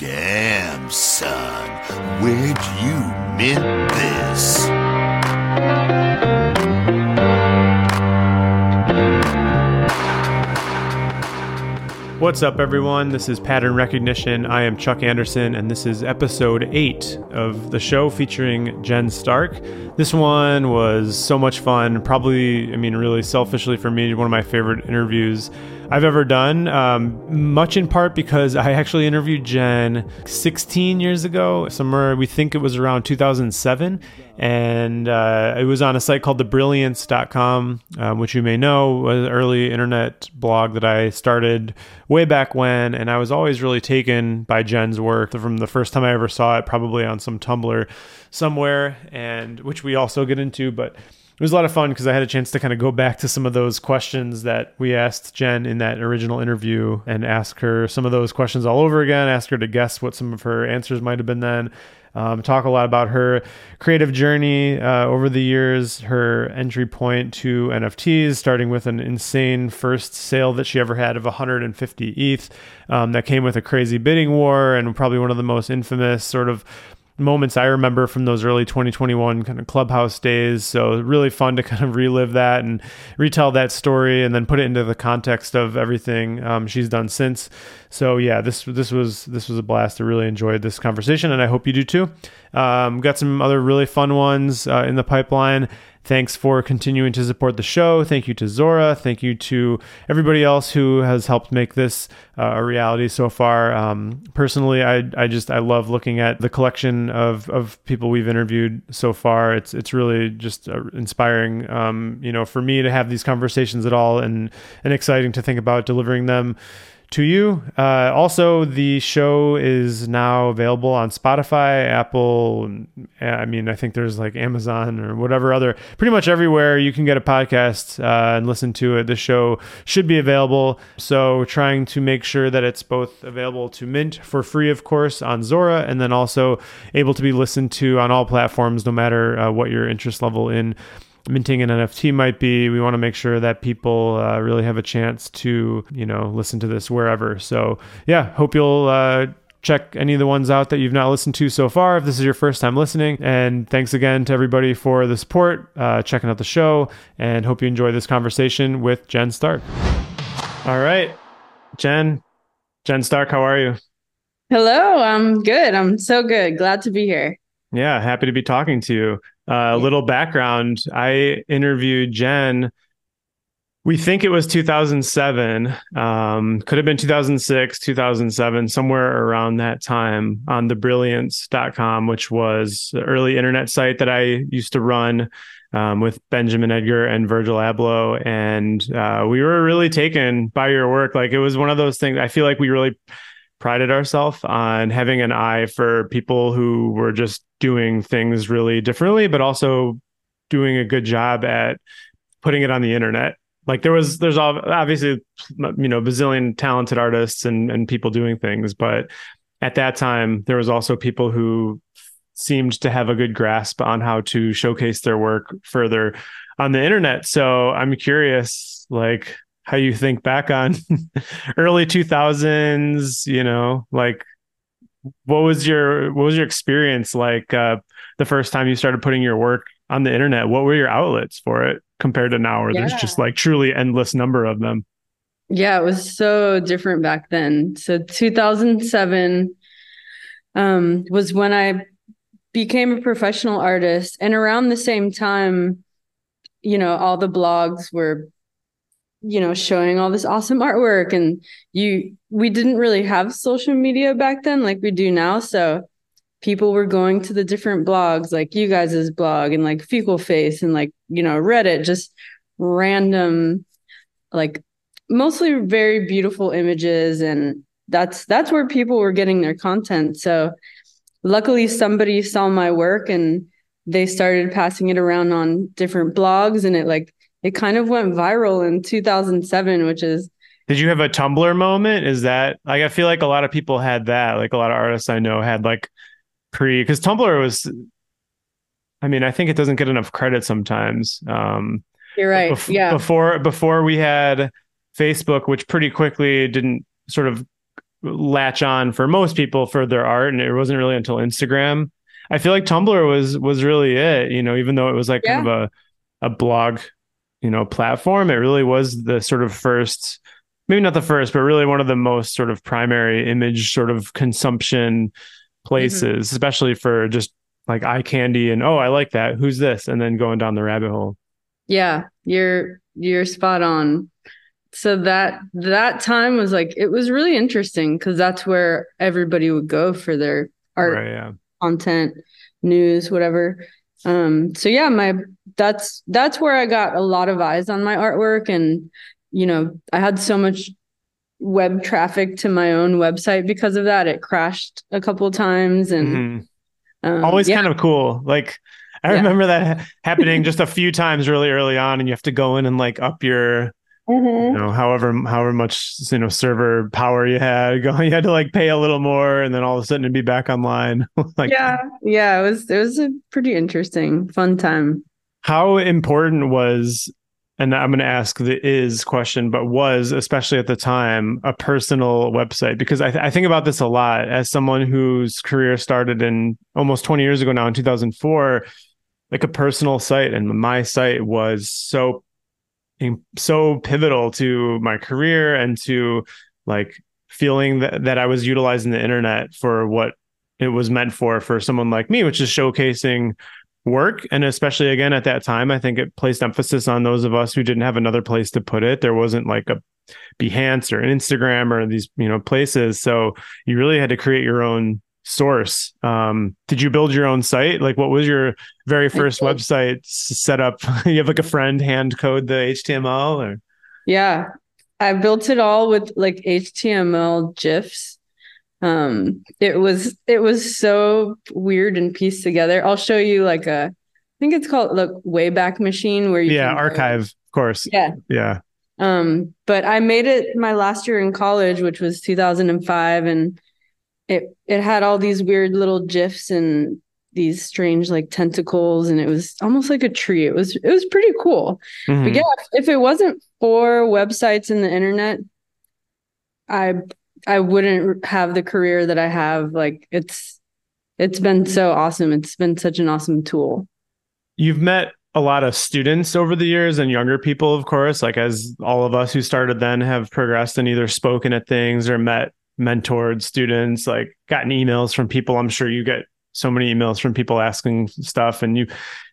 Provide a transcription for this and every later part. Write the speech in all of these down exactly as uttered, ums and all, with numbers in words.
Damn, son, where'd you mint this? What's up, everyone? This is Pattern Recognition. I am Chuck Anderson, and this is episode eight of the show featuring Jen Stark. This one was so much fun. Probably, I mean, really selfishly for me, one of my favorite interviews I've ever done, um, much in part because I actually interviewed Jen sixteen years ago, somewhere, we think it was around two thousand seven, and uh, it was on a site called the brilliance dot com, uh, which you may know was an early internet blog that I started way back when, and I was always really taken by Jen's work from the first time I ever saw it, probably on some Tumblr somewhere, and which we also get into, but it was a lot of fun because I had a chance to kind of go back to some of those questions that we asked Jen in that original interview and ask her some of those questions all over again, ask her to guess what some of her answers might have been then, um, talk a lot about her creative journey uh, over the years, her entry point to N F Ts, starting with an insane first sale that she ever had of one hundred fifty E T H um, that came with a crazy bidding war and probably one of the most infamous sort of moments I remember from those early twenty twenty-one kind of Clubhouse days. So really fun to kind of relive that and retell that story and then put it into the context of everything um, she's done since. So yeah, this this was this was a blast. I really enjoyed this conversation and I hope you do too. Um, got some other really fun ones uh, in the pipeline. Thanks for continuing to support the show. Thank you to Zora. Thank you to everybody else who has helped make this uh, a reality so far. Um, personally, I I just I love looking at the collection of of people we've interviewed so far. It's it's really just uh, inspiring, um, you know, for me to have these conversations at all, and and exciting to think about delivering them to you. Uh, also, the show is now available on Spotify, Apple. I mean, I think there's like Amazon or whatever other, pretty much everywhere you can get a podcast uh, and listen to it. The show should be available. So trying to make sure that it's both available to mint for free, of course, on Zora, and then also able to be listened to on all platforms, no matter uh, what your interest level in minting an N F T might be. We want to make sure that people uh, really have a chance to, you know, listen to this wherever. So yeah, hope you'll uh, check any of the ones out that you've not listened to so far if this is your first time listening. And thanks again to everybody for the support, uh, checking out the show, and hope you enjoy this conversation with Jen Stark. All right, Jen, Jen Stark, how are you? Hello, I'm good. I'm so good. Glad to be here. Yeah, happy to be talking to you. A uh, little background. I interviewed Jen, we think it was two thousand seven, um, could have been two thousand six, two thousand seven, somewhere around that time on the brilliance dot com, which was the early internet site that I used to run um, with Benjamin Edgar and Virgil Abloh. And uh, we were really taken by your work. Like, it was one of those things, I feel like we really prided ourselves on having an eye for people who were just doing things really differently, but also doing a good job at putting it on the internet. Like, there was, there's obviously, you know, bazillion talented artists and, and people doing things. But at that time, there was also people who seemed to have a good grasp on how to showcase their work further on the internet. So I'm curious, like, how you think back on early two thousands, you know, like, what was your, what was your experience like uh, the first time you started putting your work on the internet? What were your outlets for it compared to now, where yeah. there's just like truly endless number of them? Yeah, it was so different back then. So two thousand seven um, was when I became a professional artist, and around the same time, you know, all the blogs were, you know, showing all this awesome artwork, and you we didn't really have social media back then like we do now, so people were going to the different blogs, like you guys's blog and like Fecal Face and like, you know, Reddit, just random, like mostly very beautiful images, and that's that's where people were getting their content. So luckily somebody saw my work and they started passing it around on different blogs, and it like It kind of went viral in two thousand seven, which is... Did you have a Tumblr moment? Is that... like, I feel like a lot of people had that. Like, a lot of artists I know had, like, pre... Because Tumblr was... I mean, I think it doesn't get enough credit sometimes. Um, You're right, bef- yeah. Before, before we had Facebook, which pretty quickly didn't sort of latch on for most people for their art, and it wasn't really until Instagram. I feel like Tumblr was was really it, you know, even though it was like yeah. kind of a a blog, you know, platform, it really was the sort of first, maybe not the first, but really one of the most sort of primary image sort of consumption places, mm-hmm. especially for just like eye candy and, oh, I like that. Who's this? And then going down the rabbit hole. Yeah, you're you're spot on. So that that time was like, it was really interesting because that's where everybody would go for their art, right, yeah. content, news, whatever. Um, so yeah, my that's that's where I got a lot of eyes on my artwork. And, you know, I had so much web traffic to my own website because of that. It crashed a couple of times and mm-hmm. um, always yeah. kind of cool. Like, I yeah. remember that happening just a few times really early on, and you have to go in and like up your... Mm-hmm. You know, however, however much, you know, server power you had, you had to like pay a little more, and then all of a sudden it'd be back online. like, yeah, yeah, it was it was a pretty interesting, fun time. How important was, and I'm going to ask the is question, but was, especially at the time, a personal website? Because I, th- I think about this a lot as someone whose career started in almost twenty years ago now, in two thousand four, like a personal site, and my site was so. so pivotal to my career and to like feeling that, that I was utilizing the internet for what it was meant for, for someone like me, which is showcasing work. And especially again, at that time, I think it placed emphasis on those of us who didn't have another place to put it. There wasn't like a Behance or an Instagram or these, you know, places. So you really had to create your own source. Um, did you build your own site? Like, what was your very first website set up? You have like a friend hand code the H T M L or? Yeah, I built it all with like H T M L GIFs. Um, it was, it was so weird and pieced together. I'll show you like a, I think it's called like Wayback Machine where you yeah, can archive, of course. Yeah. Yeah. Um, but I made it my last year in college, which was two thousand five, and It it had all these weird little GIFs and these strange like tentacles, and it was almost like a tree. It was it was pretty cool. Mm-hmm. But yeah, if it wasn't for websites and the internet, I I wouldn't have the career that I have. Like it's it's been so awesome. It's been such an awesome tool. You've met a lot of students over the years and younger people, of course, like as all of us who started then have progressed and either spoken at things or met mentored students, like gotten emails from people. I'm sure you get so many emails from people asking stuff, and you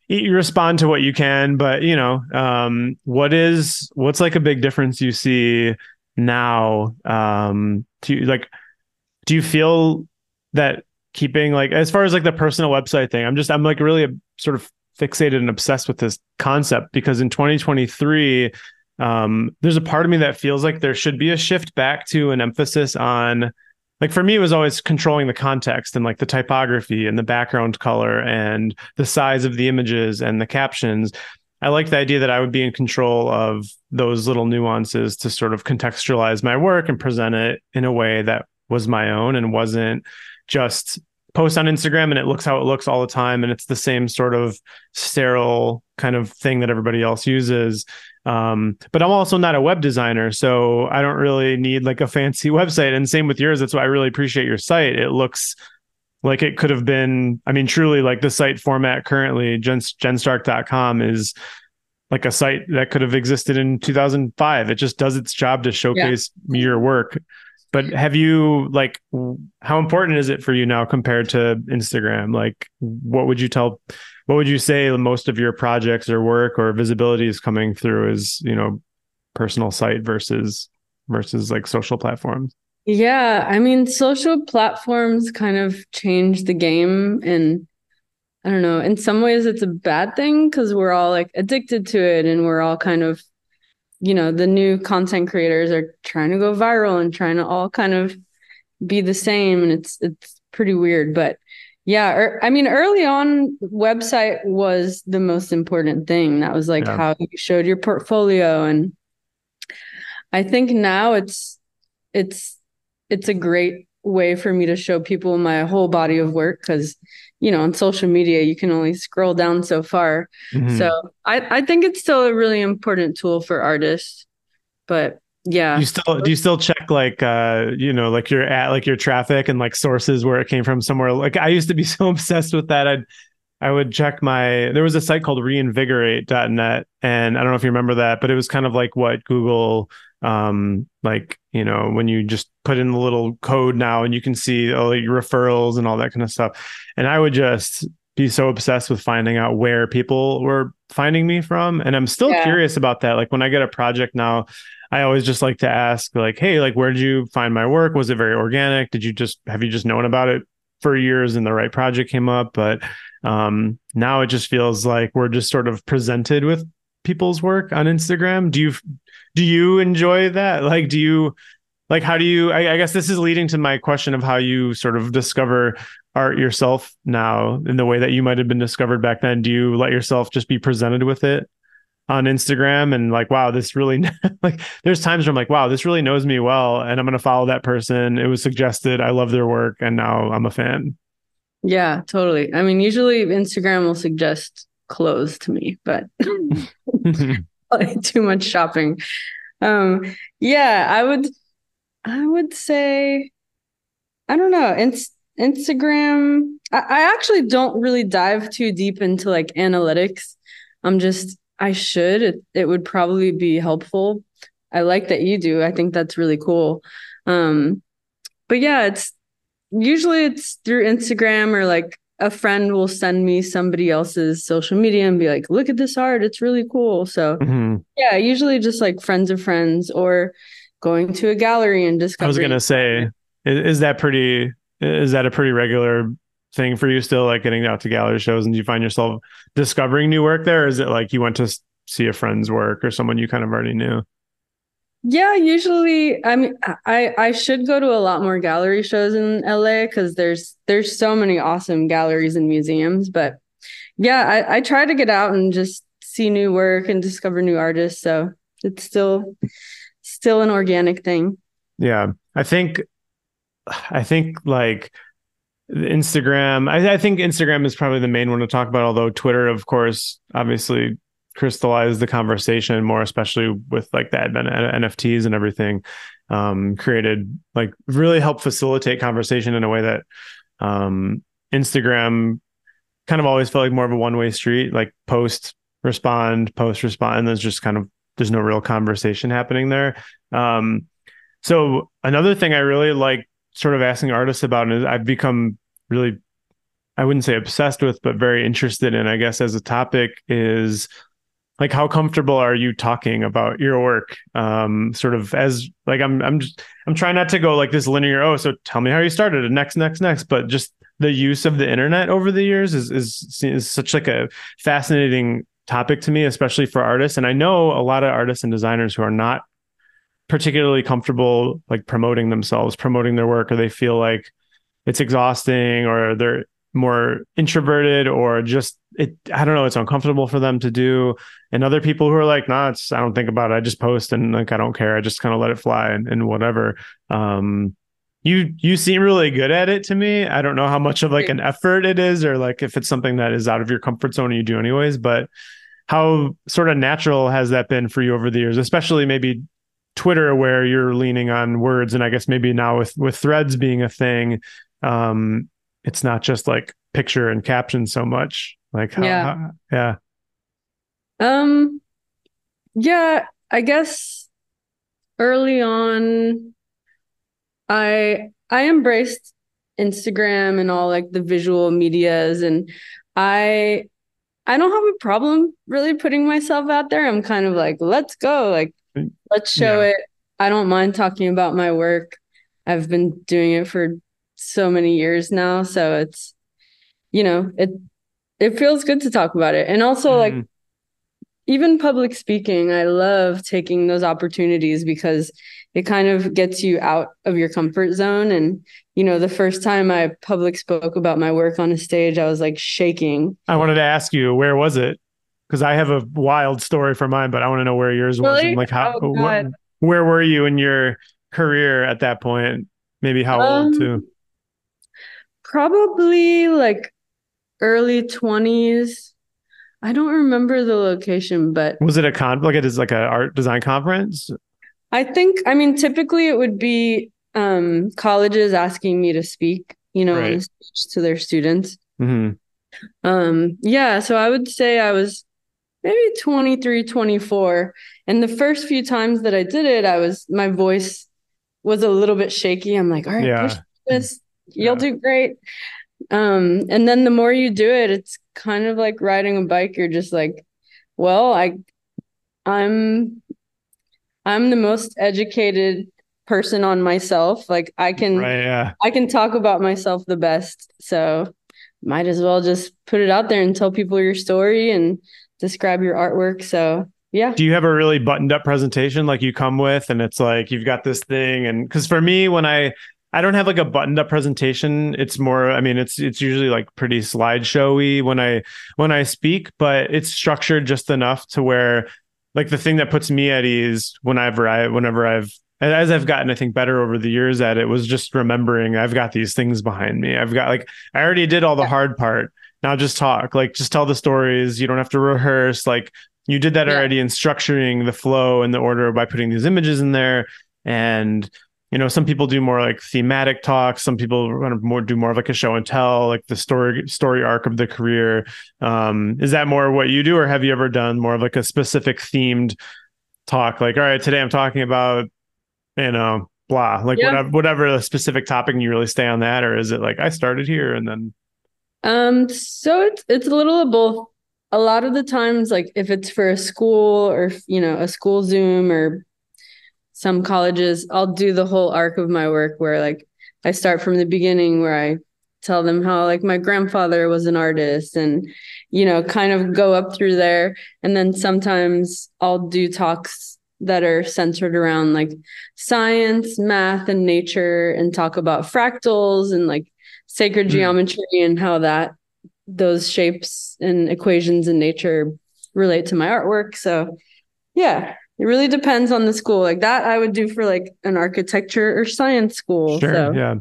you respond to what you can. But you know, um, what is what's like a big difference you see now? Um, do you like? Do you feel that keeping like as far as like the personal website thing? I'm just I'm like really sort of fixated and obsessed with this concept because in twenty twenty-three. Um, there's a part of me that feels like there should be a shift back to an emphasis on, like for me, it was always controlling the context and like the typography and the background color and the size of the images and the captions. I like the idea that I would be in control of those little nuances to sort of contextualize my work and present it in a way that was my own and wasn't just post on Instagram and it looks how it looks all the time. And it's the same sort of sterile kind of thing that everybody else uses. Um, but I'm also not a web designer, so I don't really need like a fancy website. And same with yours. That's why I really appreciate your site. It looks like it could have been, I mean, truly like the site format currently, Jen, Jen Stark dot com is like a site that could have existed in two thousand five. It just does its job to showcase yeah. your work. But have you like, how important is it for you now compared to Instagram? Like, what would you tell What would you say most of your projects or work or visibility is coming through as, you know, personal site versus versus like social platforms? Yeah, I mean, social platforms kind of changed the game. And I don't know, in some ways it's a bad thing because we're all like addicted to it and we're all kind of, you know, the new content creators are trying to go viral and trying to all kind of be the same. And it's it's pretty weird, but yeah. Er, I mean, early on, website was the most important thing. That was like yeah. how you showed your portfolio. And I think now it's, it's, it's a great way for me to show people my whole body of work. Cause you know, on social media, you can only scroll down so far. Mm-hmm. So I, I think it's still a really important tool for artists, but Yeah. You still do you still check like uh you know like your at like your traffic and like sources where it came from somewhere? Like I used to be so obsessed with that. I'd I would check my there was a site called reinvigorate dot net, and I don't know if you remember that, but it was kind of like what Google um like you know when you just put in the little code now and you can see all your referrals and all that kind of stuff. And I would just be so obsessed with finding out where people were finding me from. And I'm still yeah. curious about that. Like when I get a project now, I always just like to ask like, hey, like, where did you find my work? Was it very organic? Did you just, have you just known about it for years and the right project came up? But um, now it just feels like we're just sort of presented with people's work on Instagram. Do you, do you enjoy that? Like, do you, like, how do you, I, I guess this is leading to my question of how you sort of discover art yourself now in the way that you might've been discovered back then. Do you let yourself just be presented with it on Instagram and like, wow, this really like there's times where I'm like, wow, this really knows me well. And I'm going to follow that person. It was suggested. I love their work. And now I'm a fan. Yeah, totally. I mean, usually Instagram will suggest clothes to me, but too much shopping. Um, yeah, I would, I would say, I don't know. Inst- Instagram. I, I actually don't really dive too deep into like analytics. I'm just, I should. It, it would probably be helpful. I like that you do. I think that's really cool. Um, but yeah, it's usually it's through Instagram or like a friend will send me somebody else's social media and be like, look at this art. It's really cool. So mm-hmm. yeah, usually just like friends of friends or going to a gallery and discovering. I was going to say, is that pretty, is that a pretty regular thing for you still, like getting out to gallery shows, and do you find yourself discovering new work there? Or is it like you went to see a friend's work or someone you kind of already knew? Yeah, usually I mean, I, I should go to a lot more gallery shows in L A because there's there's so many awesome galleries and museums. But yeah, I, I try to get out and just see new work and discover new artists. So it's still still an organic thing. Yeah, I think I think like Instagram, I, I think Instagram is probably the main one to talk about, although Twitter, of course, obviously crystallized the conversation more, especially with like the advent of N F Ts and everything, um, created like really helped facilitate conversation in a way that um, Instagram kind of always felt like more of a one-way street, like post, respond, post, respond. And there's just kind of, there's no real conversation happening there. Um, so another thing I really like sort of asking artists about, and I've become really, I wouldn't say obsessed with, but very interested in, I guess, as a topic is like, how comfortable are you talking about your work? Um, sort of as like, I'm, I'm just, I'm trying not to go like this linear. Oh, so tell me how you started and next, next, next, but just the use of the internet over the years is, is, is such like a fascinating topic to me, especially for artists. And I know a lot of artists and designers who are not particularly comfortable like promoting themselves, promoting their work, or they feel like it's exhausting, or they're more introverted, or just it, I don't know, it's uncomfortable for them to do. And other people who are like, nah, it's, I don't think about it. I just post and like, I don't care. I just kind of let it fly and, and whatever. Um, you, you seem really good at it to me. I don't know how much of like an effort it is, or like if it's something that is out of your comfort zone and you do anyways, but how sort of natural has that been for you over the years, especially maybe Twitter, where you're leaning on words, and I guess maybe now with with threads being a thing, um, it's not just like picture and caption so much. Like, how, yeah, how, yeah, um, yeah. I guess early on, I I embraced Instagram and all like the visual medias, and I I don't have a problem really putting myself out there. I'm kind of like, let's go, like. Let's show yeah. it. I don't mind talking about my work. I've been doing it for so many years now. So it's, you know, it, it feels good to talk about it. And also mm-hmm. like even public speaking, I love taking those opportunities because it kind of gets you out of your comfort zone. And, you know, the first time I public spoke about my work on a stage, I was like shaking. I wanted to ask you, where was it? Because I have a wild story for mine, but I want to know where yours was. Really? And like how, oh, what, where were you in your career at that point? Maybe how um, old too? Probably like early twenties. I don't remember the location, but was it a con? Like it is like an art design conference. I think, I mean, typically it would be um, colleges asking me to speak, you know, right. to their students. Mm-hmm. Um, yeah. So I would say I was maybe twenty-three, twenty-four. And the first few times that I did it, I was, my voice was a little bit shaky. I'm like, all right, yeah. push this. You'll yeah. do great. Um, and then the more you do it, it's kind of like riding a bike. You're just like, well, I, I'm, I'm the most educated person on myself. Like I can, right, yeah. I can talk about myself the best. So might as well just put it out there and tell people your story and describe your artwork. So yeah. Do you have a really buttoned up presentation like you come with and it's like, you've got this thing? And because for me, when I, I don't have like a buttoned up presentation. It's more, I mean, it's, it's usually like pretty slideshowy when I, when I speak, but it's structured just enough to where like the thing that puts me at ease whenever I, whenever I've, as I've gotten, I think, better over the years at it, was just remembering I've got these things behind me. I've got like, I already did all the hard part. Now just talk, like just tell the stories. You don't have to rehearse. Like you did that yeah. already in structuring the flow and the order by putting these images in there. And, you know, some people do more like thematic talks. Some people more do more of like a show and tell, like the story story arc of the career. Um, is that more what you do, or have you ever done more of like a specific themed talk? Like, all right, today I'm talking about, you know, blah, like yeah. whatever, whatever the specific topic, and you really stay on that? Or is it like, I started here and then? Um, so it's, it's a little of both. A lot of the times, like if it's for a school or, you know, a school Zoom or some colleges, I'll do the whole arc of my work where like I start from the beginning, where I tell them how like my grandfather was an artist and, you know, kind of go up through there. And then sometimes I'll do talks that are centered around like science, math, and nature, and talk about fractals and like sacred mm-hmm. geometry and how that those shapes and equations in nature relate to my artwork. So yeah, it really depends on the school. Like that I would do for like an architecture or science school. Sure, so. Yeah.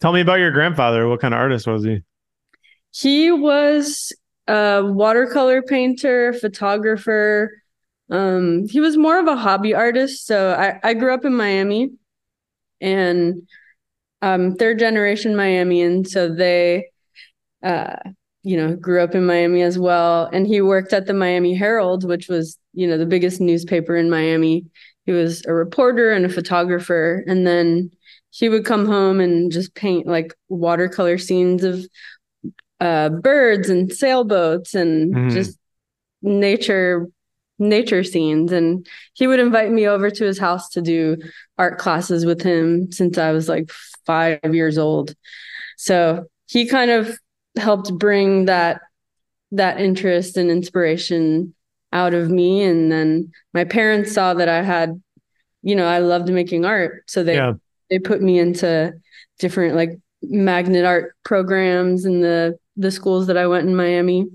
Tell me about your grandfather. What kind of artist was he? He was a watercolor painter, photographer. Um, he was more of a hobby artist. So I, I grew up in Miami, and um, third generation Miamian. So they, uh, you know, grew up in Miami as well. And he worked at the Miami Herald, which was, you know, the biggest newspaper in Miami. He was a reporter and a photographer. And then he would come home and just paint like watercolor scenes of uh, birds and sailboats and mm. just nature nature scenes. And he would invite me over to his house to do art classes with him since I was like five years old. So he kind of helped bring that, that interest and inspiration out of me. And then my parents saw that I had, you know, I loved making art. So they, yeah. they put me into different like magnet art programs in the, the schools that I went in Miami.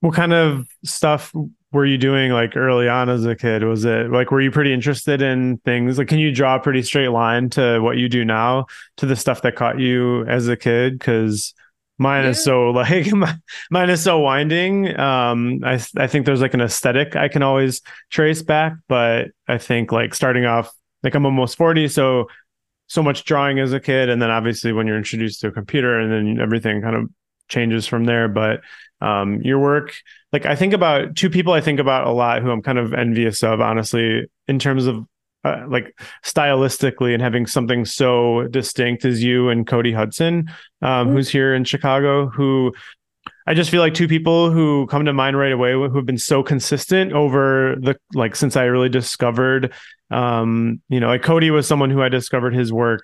What kind of stuff were you doing like early on as a kid? Was it like, were you pretty interested in things? Like, can you draw a pretty straight line to what you do now, to the stuff that caught you as a kid? 'Cause mine yeah. is so like, mine is so winding. Um, I, I think there's like an aesthetic I can always trace back, but I think like starting off, like I'm almost forty. So, so much drawing as a kid. And then obviously when you're introduced to a computer, and then everything kind of changes from there. But um, your work, like I think about two people I think about a lot who I'm kind of envious of, honestly, in terms of uh, like stylistically and having something so distinct, as you and Cody Hudson, um, mm-hmm. who's here in Chicago, who I just feel like two people who come to mind right away, who have been so consistent over the, like, since I really discovered, um, you know, like Cody was someone who I discovered his work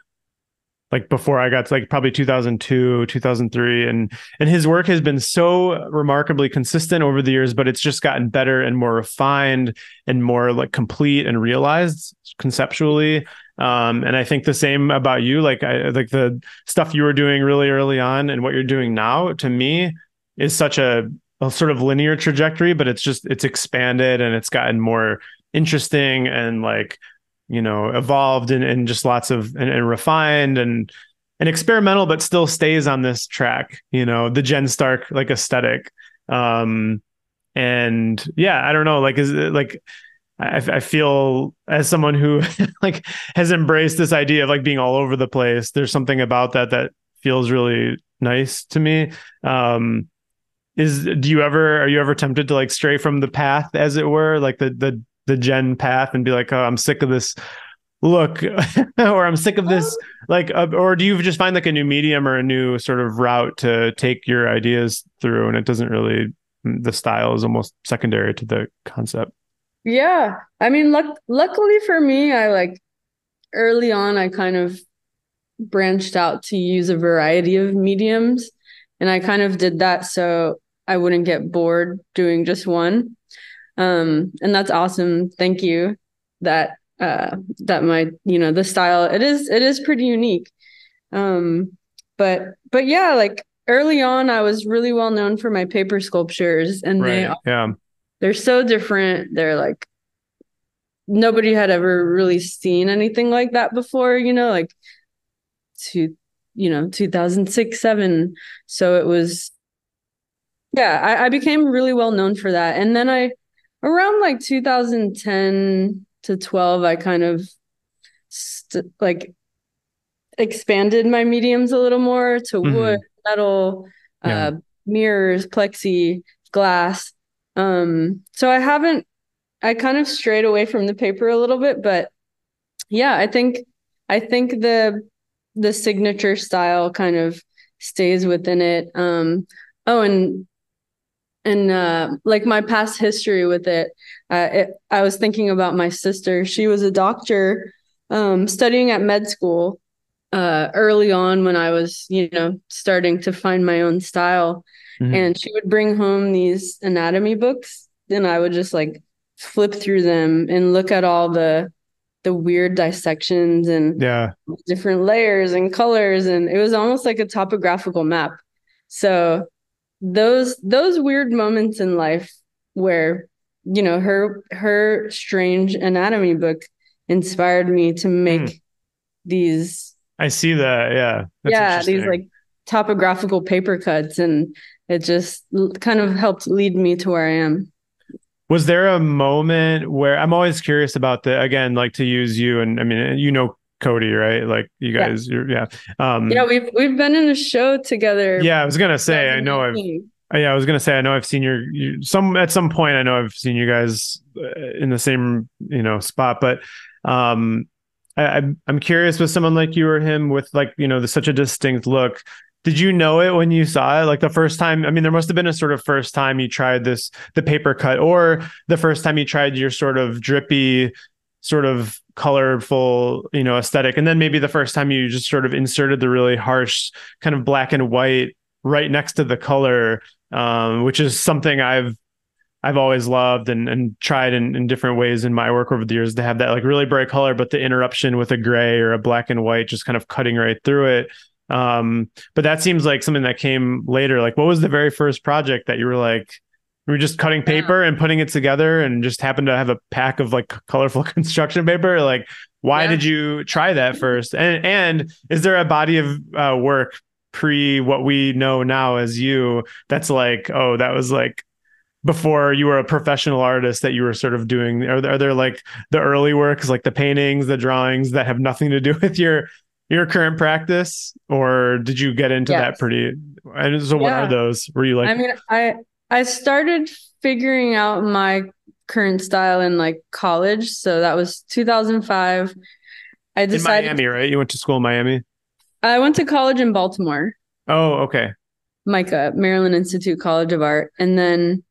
like before I got to like probably two thousand two, two thousand three. And, and his work has been so remarkably consistent over the years, but it's just gotten better and more refined and more like complete and realized conceptually. Um, and I think the same about you, like I, like the stuff you were doing really early on and what you're doing now, to me, is such a, a sort of linear trajectory, but it's just, it's expanded and it's gotten more interesting and like, you know, evolved and, and just lots of and, and refined and and experimental, but still stays on this track, you know, the Jen Stark like aesthetic. Um, and yeah, I don't know, like, is it like, I, I feel as someone who like has embraced this idea of like being all over the place, there's something about that that feels really nice to me. Um, is do you ever are you ever tempted to like stray from the path, as it were, like the the the Gen path, and be like, oh, I'm sick of this look, or I'm sick of this, like, uh, or do you just find like a new medium or a new sort of route to take your ideas through, and it doesn't really, the style is almost secondary to the concept? Yeah. I mean, luck- luckily for me, I like early on, I kind of branched out to use a variety of mediums, and I kind of did that so I wouldn't get bored doing just one. Um, and that's awesome. Thank you. That, uh, that my, you know, the style, it is, it is pretty unique. Um, but, but yeah, like early on, I was really well known for my paper sculptures, and right. they, yeah. they're so different. They're like, nobody had ever really seen anything like that before, you know, like to, you know, two thousand six, seven. So it was, yeah, I, I became really well known for that. And then I, around like two thousand ten to twelve, I kind of st- like expanded my mediums a little more to mm-hmm. wood, metal, yeah. uh, mirrors, plexi, glass. Um, so I haven't, I kind of strayed away from the paper a little bit, but yeah, I think, I think the, the signature style kind of stays within it. Um, oh, and, and, uh, like my past history with it, uh, it, I was thinking about my sister. She was a doctor, um, studying at med school, uh, early on when I was, you know, starting to find my own style. Mm-hmm. And she would bring home these anatomy books, and I would just like flip through them and look at all the the weird dissections and yeah. different layers and colors, and it was almost like a topographical map. So those those weird moments in life where, you know, her her strange anatomy book inspired me to make mm. these. I see that, yeah. That's yeah, these like topographical paper cuts, and it just kind of helped lead me to where I am. Was there a moment where, I'm always curious about the, again, like to use you, and I mean, you know, Cody, right? Like you guys, yeah. You're, yeah. Um, yeah. We've, we've been in a show together. Yeah. I was going to say, I know I've, yeah, I was going to say, I know I've seen your, you, some, at some point, I know I've seen you guys in the same, you know, spot, but, um, I, I'm curious with someone like you or him with like, you know, the, such a distinct look. Did you know it when you saw it? Like the first time, I mean, there must have been a sort of first time you tried this, the paper cut, or the first time you tried your sort of drippy, sort of colorful, you know, aesthetic. And then maybe the first time you just sort of inserted the really harsh kind of black and white right next to the color, um, which is something I've I've always loved and, and tried in, in different ways in my work over the years, to have that like really bright color, but the interruption with a gray or a black and white just kind of cutting right through it. Um, but that seems like something that came later. Like, what was the very first project that you were like, we were just cutting paper yeah. and putting it together and just happened to have a pack of like colorful construction paper? Like, why yeah. did you try that first? And, and is there a body of uh, work pre what we know now as you that's like, oh, that was like before you were a professional artist that you were sort of doing? Are there, are there like the early works, like the paintings, the drawings that have nothing to do with your your current practice, or did you get into yes. that pretty? And so, what yeah. are those? Were you like? I mean, I I started figuring out my current style in like college, so that was two thousand five. I decided in Miami, right? You went to school in Miami. I went to college in Baltimore. Oh, okay. MICA, Maryland Institute College of Art, and then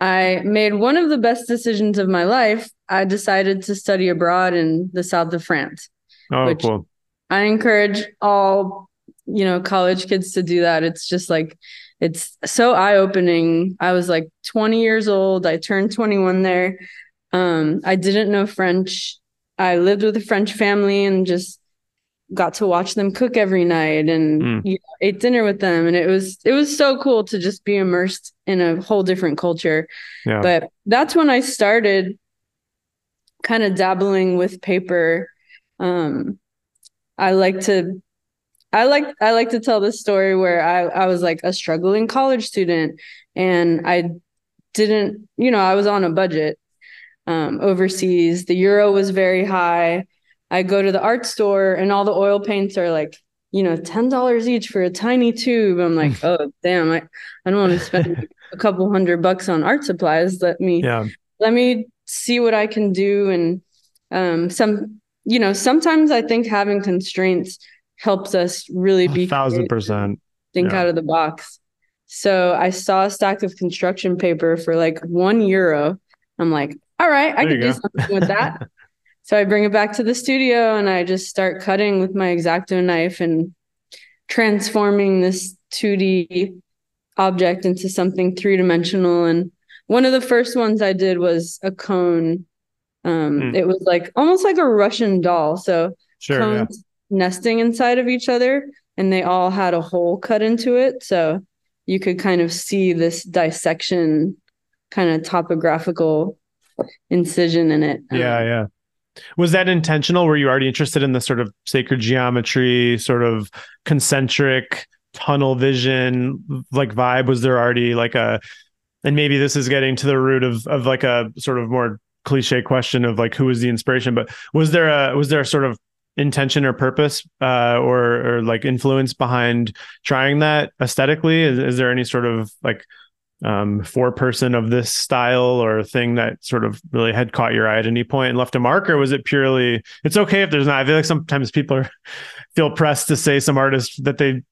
I made one of the best decisions of my life. I decided to study abroad in the south of France. Oh, which cool. I encourage all, you know, college kids to do that. It's just like, it's so eye-opening. I was like twenty years old. I turned twenty-one there. Um, I didn't know French. I lived with a French family and just got to watch them cook every night and mm. you know, ate dinner with them. And it was, it was so cool to just be immersed in a whole different culture. Yeah. But that's when I started kind of dabbling with paper. Um, I like to, I like, I like to tell this story where I, I was like a struggling college student and I didn't, you know, I was on a budget. um, overseas. The euro was very high. I go to the art store and all the oil paints are like, you know, ten dollars each for a tiny tube. I'm like, oh, damn, I, I don't want to spend a couple hundred bucks on art supplies. Let me, yeah. let me see what I can do. And um, some, you know, sometimes I think having constraints helps us really be a thousand percent think yeah. out of the box. So I saw a stack of construction paper for like one euro. I'm like, all right, I there can do something with that. So I bring it back to the studio and I just start cutting with my X-Acto knife and transforming this two D object into something three-dimensional. And one of the first ones I did was a cone. Um, mm. It was like almost like a Russian doll. So sure, cones yeah. nesting inside of each other, and they all had a hole cut into it. So you could kind of see this dissection, kind of topographical incision in it. Um, yeah, yeah. Was that intentional? Were you already interested in the sort of sacred geometry, sort of concentric tunnel vision, like vibe? Was there already like a, and maybe this is getting to the root of, of like a sort of more cliche question of like, who was the inspiration? But was there a, was there a sort of intention or purpose uh, or, or like influence behind trying that aesthetically? Is, is there any sort of like um, foreperson of this style or thing that sort of really had caught your eye at any point and left a mark? Or was it purely, it's okay if there's not, I feel like sometimes people are, feel pressed to say some artist that they,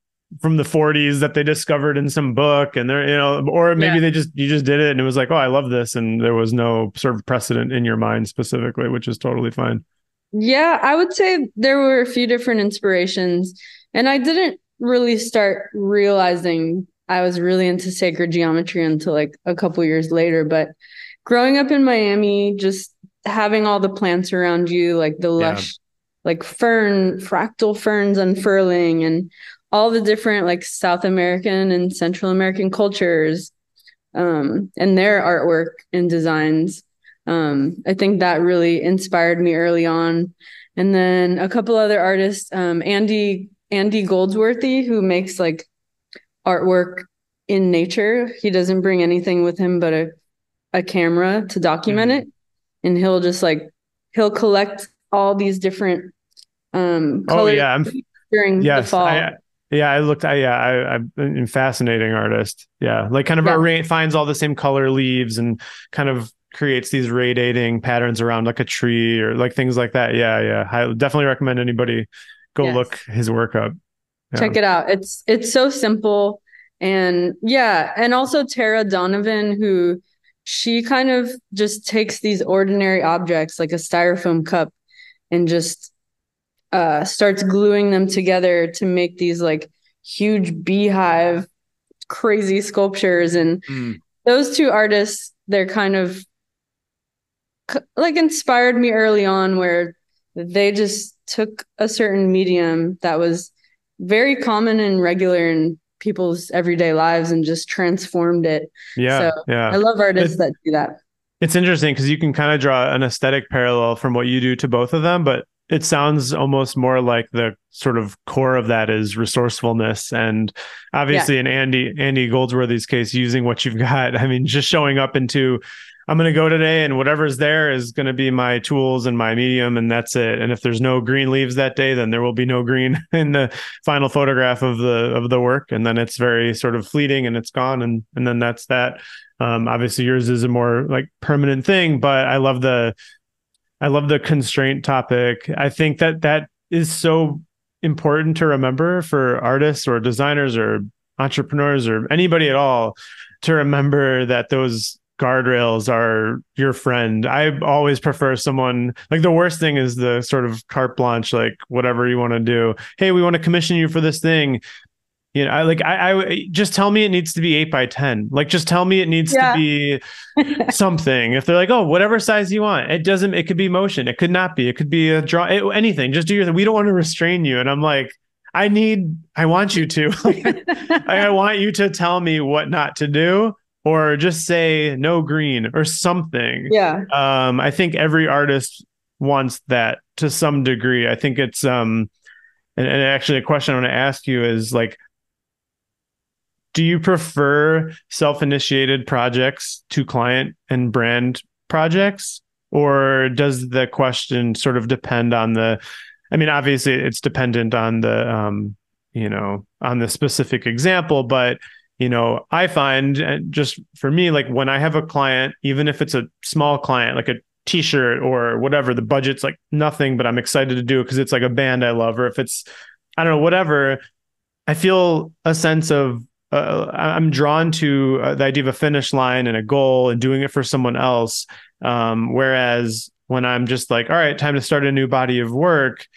from the forties that they discovered in some book and they're, you know, or maybe yeah. they just, you just did it and it was like, oh, I love this. And there was no sort of precedent in your mind specifically, which is totally fine. Yeah, I would say there were a few different inspirations, and I didn't really start realizing I was really into sacred geometry until like a couple years later. But growing up in Miami, just having all the plants around you, like the lush, yeah. like fern, fractal ferns unfurling and all the different like South American and Central American cultures um, and their artwork and designs. Um, I think that really inspired me early on. And then a couple other artists, um, Andy, Andy Goldsworthy, who makes like artwork in nature. He doesn't bring anything with him but a, a camera to document mm-hmm. it. And he'll just like, he'll collect all these different um, colors oh, yeah. I'm, during yes, the fall. I, yeah, I looked, I, yeah, I, I'm a fascinating artist. Yeah, like kind of yeah. arra- finds all the same color leaves and kind of creates these radiating patterns around like a tree or like things like that. Yeah. Yeah. I definitely recommend anybody go yes. look his work up. Yeah. Check it out. It's, it's so simple. And yeah. And also Tara Donovan, who she kind of just takes these ordinary objects like a styrofoam cup and just uh, starts gluing them together to make these like huge beehive, crazy sculptures. And mm. those two artists, they're kind of, like inspired me early on where they just took a certain medium that was very common and regular in people's everyday lives and just transformed it. Yeah. So yeah. I love artists it, that do that. It's interesting because you can kind of draw an aesthetic parallel from what you do to both of them, but it sounds almost more like the sort of core of that is resourcefulness. And obviously yeah. in Andy, Andy Goldsworthy's case, using what you've got, I mean, just showing up into I'm going to go today and whatever's there is going to be my tools and my medium and that's it. And if there's no green leaves that day, then there will be no green in the final photograph of the, of the work. And then it's very sort of fleeting and it's gone. And, and then that's that. Um, obviously yours is a more like permanent thing, but I love the, I love the constraint topic. I think that that is so important to remember for artists or designers or entrepreneurs or anybody at all to remember that those guardrails are your friend. I always prefer someone like the worst thing is the sort of carte blanche, like whatever you want to do. Hey, we want to commission you for this thing. You know, I like I, I just tell me it needs to be eight by ten. Like just tell me it needs yeah. to be something. If they're like, oh, whatever size you want, it doesn't. It could be motion. It could not be. It could be a draw. It, anything. Just do your thing. We don't want to restrain you. And I'm like, I need. I want you to. I, I want you to tell me what not to do. Or just say no green or something. Yeah. Um, I think every artist wants that to some degree. I think it's, um, and, and actually a question I want to ask you is like, do you prefer self-initiated projects to client and brand projects? Or does the question sort of depend on the, I mean, obviously it's dependent on the, um, you know, on the specific example, but, you know, I find, and just for me, like when I have a client, even if it's a small client, like a t-shirt or whatever, the budget's like nothing, but I'm excited to do it because it's like a band I love, or if it's, I don't know, whatever, I feel a sense of, Uh, I'm drawn to uh, the idea of a finish line and a goal and doing it for someone else. Um, whereas when I'm just like, all right, time to start a new body of work,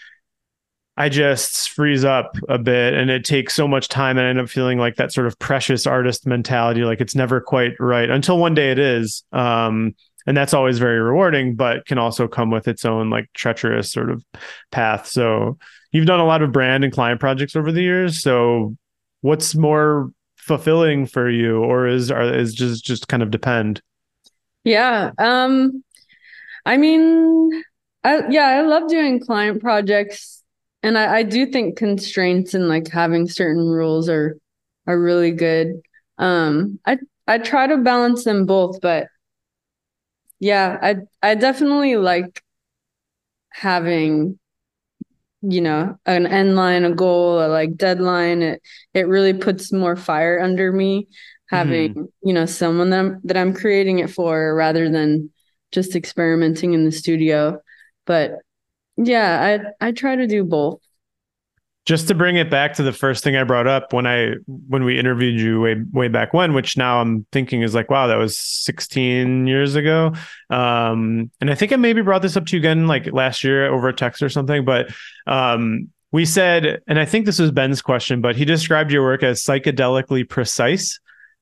I just freeze up a bit and it takes so much time. And I end up feeling like that sort of precious artist mentality, like it's never quite right until one day it is. Um, and that's always very rewarding, but can also come with its own like treacherous sort of path. So you've done a lot of brand and client projects over the years. So what's more fulfilling for you, or is are is just just kind of depend? Yeah. Um I mean I yeah, I love doing client projects, and I, I do think constraints and like having certain rules are are really good. Um I I try to balance them both, but yeah, I I definitely like having, you know, an end line, a goal, a like deadline. It it really puts more fire under me having, mm. you know, someone that I'm, that I'm creating it for rather than just experimenting in the studio. But yeah, I I try to do both. Just to bring it back to the first thing I brought up when I when we interviewed you way way back when, which now I'm thinking is like, wow, that was sixteen years ago. Um, and I think I maybe brought this up to you again like last year over a text or something. But um, we said, and I think this was Ben's question, but he described your work as psychedelically precise.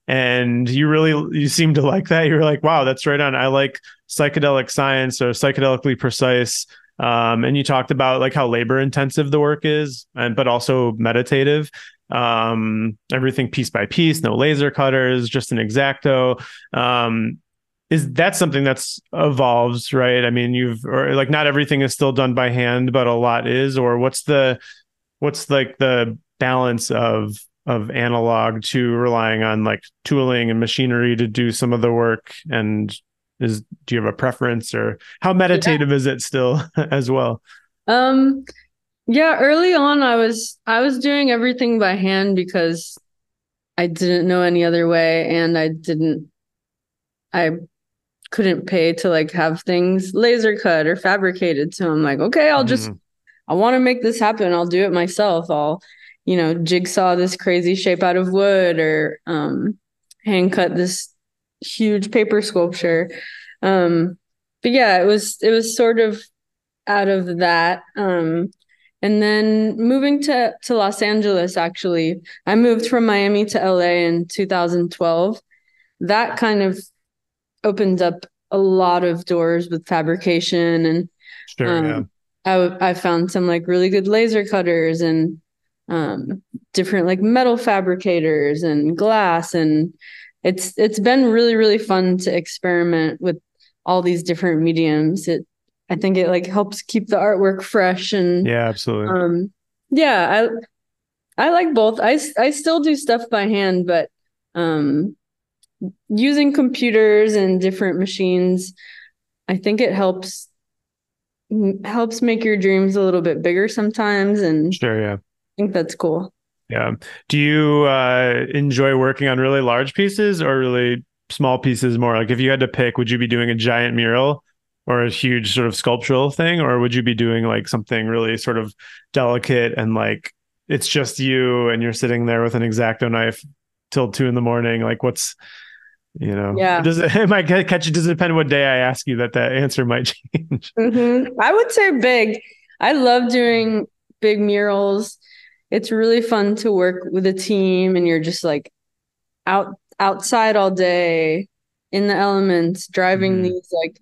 And you really, you seemed to like that. You were like, wow, that's right on. I like psychedelic science or psychedelically precise. Um, and you talked about like how labor intensive the work is, and, but also meditative, um, everything piece by piece, no laser cutters, just an X-Acto. Um, is that something that's evolves, right? I mean, you've, or like not everything is still done by hand, but a lot is, or what's the, what's like the balance of, of analog to relying on like tooling and machinery to do some of the work? And Is do you have a preference, or how meditative yeah. is it still as well? Um, yeah, early on I was I was doing everything by hand because I didn't know any other way, and I didn't I couldn't pay to like have things laser cut or fabricated. So I'm like, okay, I'll just mm. I want to make this happen. I'll do it myself. I'll, you know, jigsaw this crazy shape out of wood, or um, hand cut this huge paper sculpture. Um, but yeah, it was, it was sort of out of that. Um, and then moving to, to Los Angeles, actually, I moved from Miami to L A in two thousand twelve. That kind of opened up a lot of doors with fabrication, and sure, um, yeah. I, I found some like really good laser cutters and um, different like metal fabricators and glass, and It's it's been really, really fun to experiment with all these different mediums. It I think it like helps keep the artwork fresh, and yeah, absolutely. Um, yeah, I I like both. I, I still do stuff by hand, but um, using computers and different machines, I think it helps helps make your dreams a little bit bigger sometimes. And sure, yeah, I think that's cool. Yeah. Do you uh, enjoy working on really large pieces or really small pieces more? Like if you had to pick, would you be doing a giant mural or a huge sort of sculptural thing? Or would you be doing like something really sort of delicate and like it's just you and you're sitting there with an X-Acto knife till two in the morning? Like what's, you know, yeah. does it, it might catch you, does it depend what day I ask you that that answer might change? Mm-hmm. I would say big. I love doing big murals. It's really fun to work with a team, and you're just like out outside all day in the elements, driving mm. these like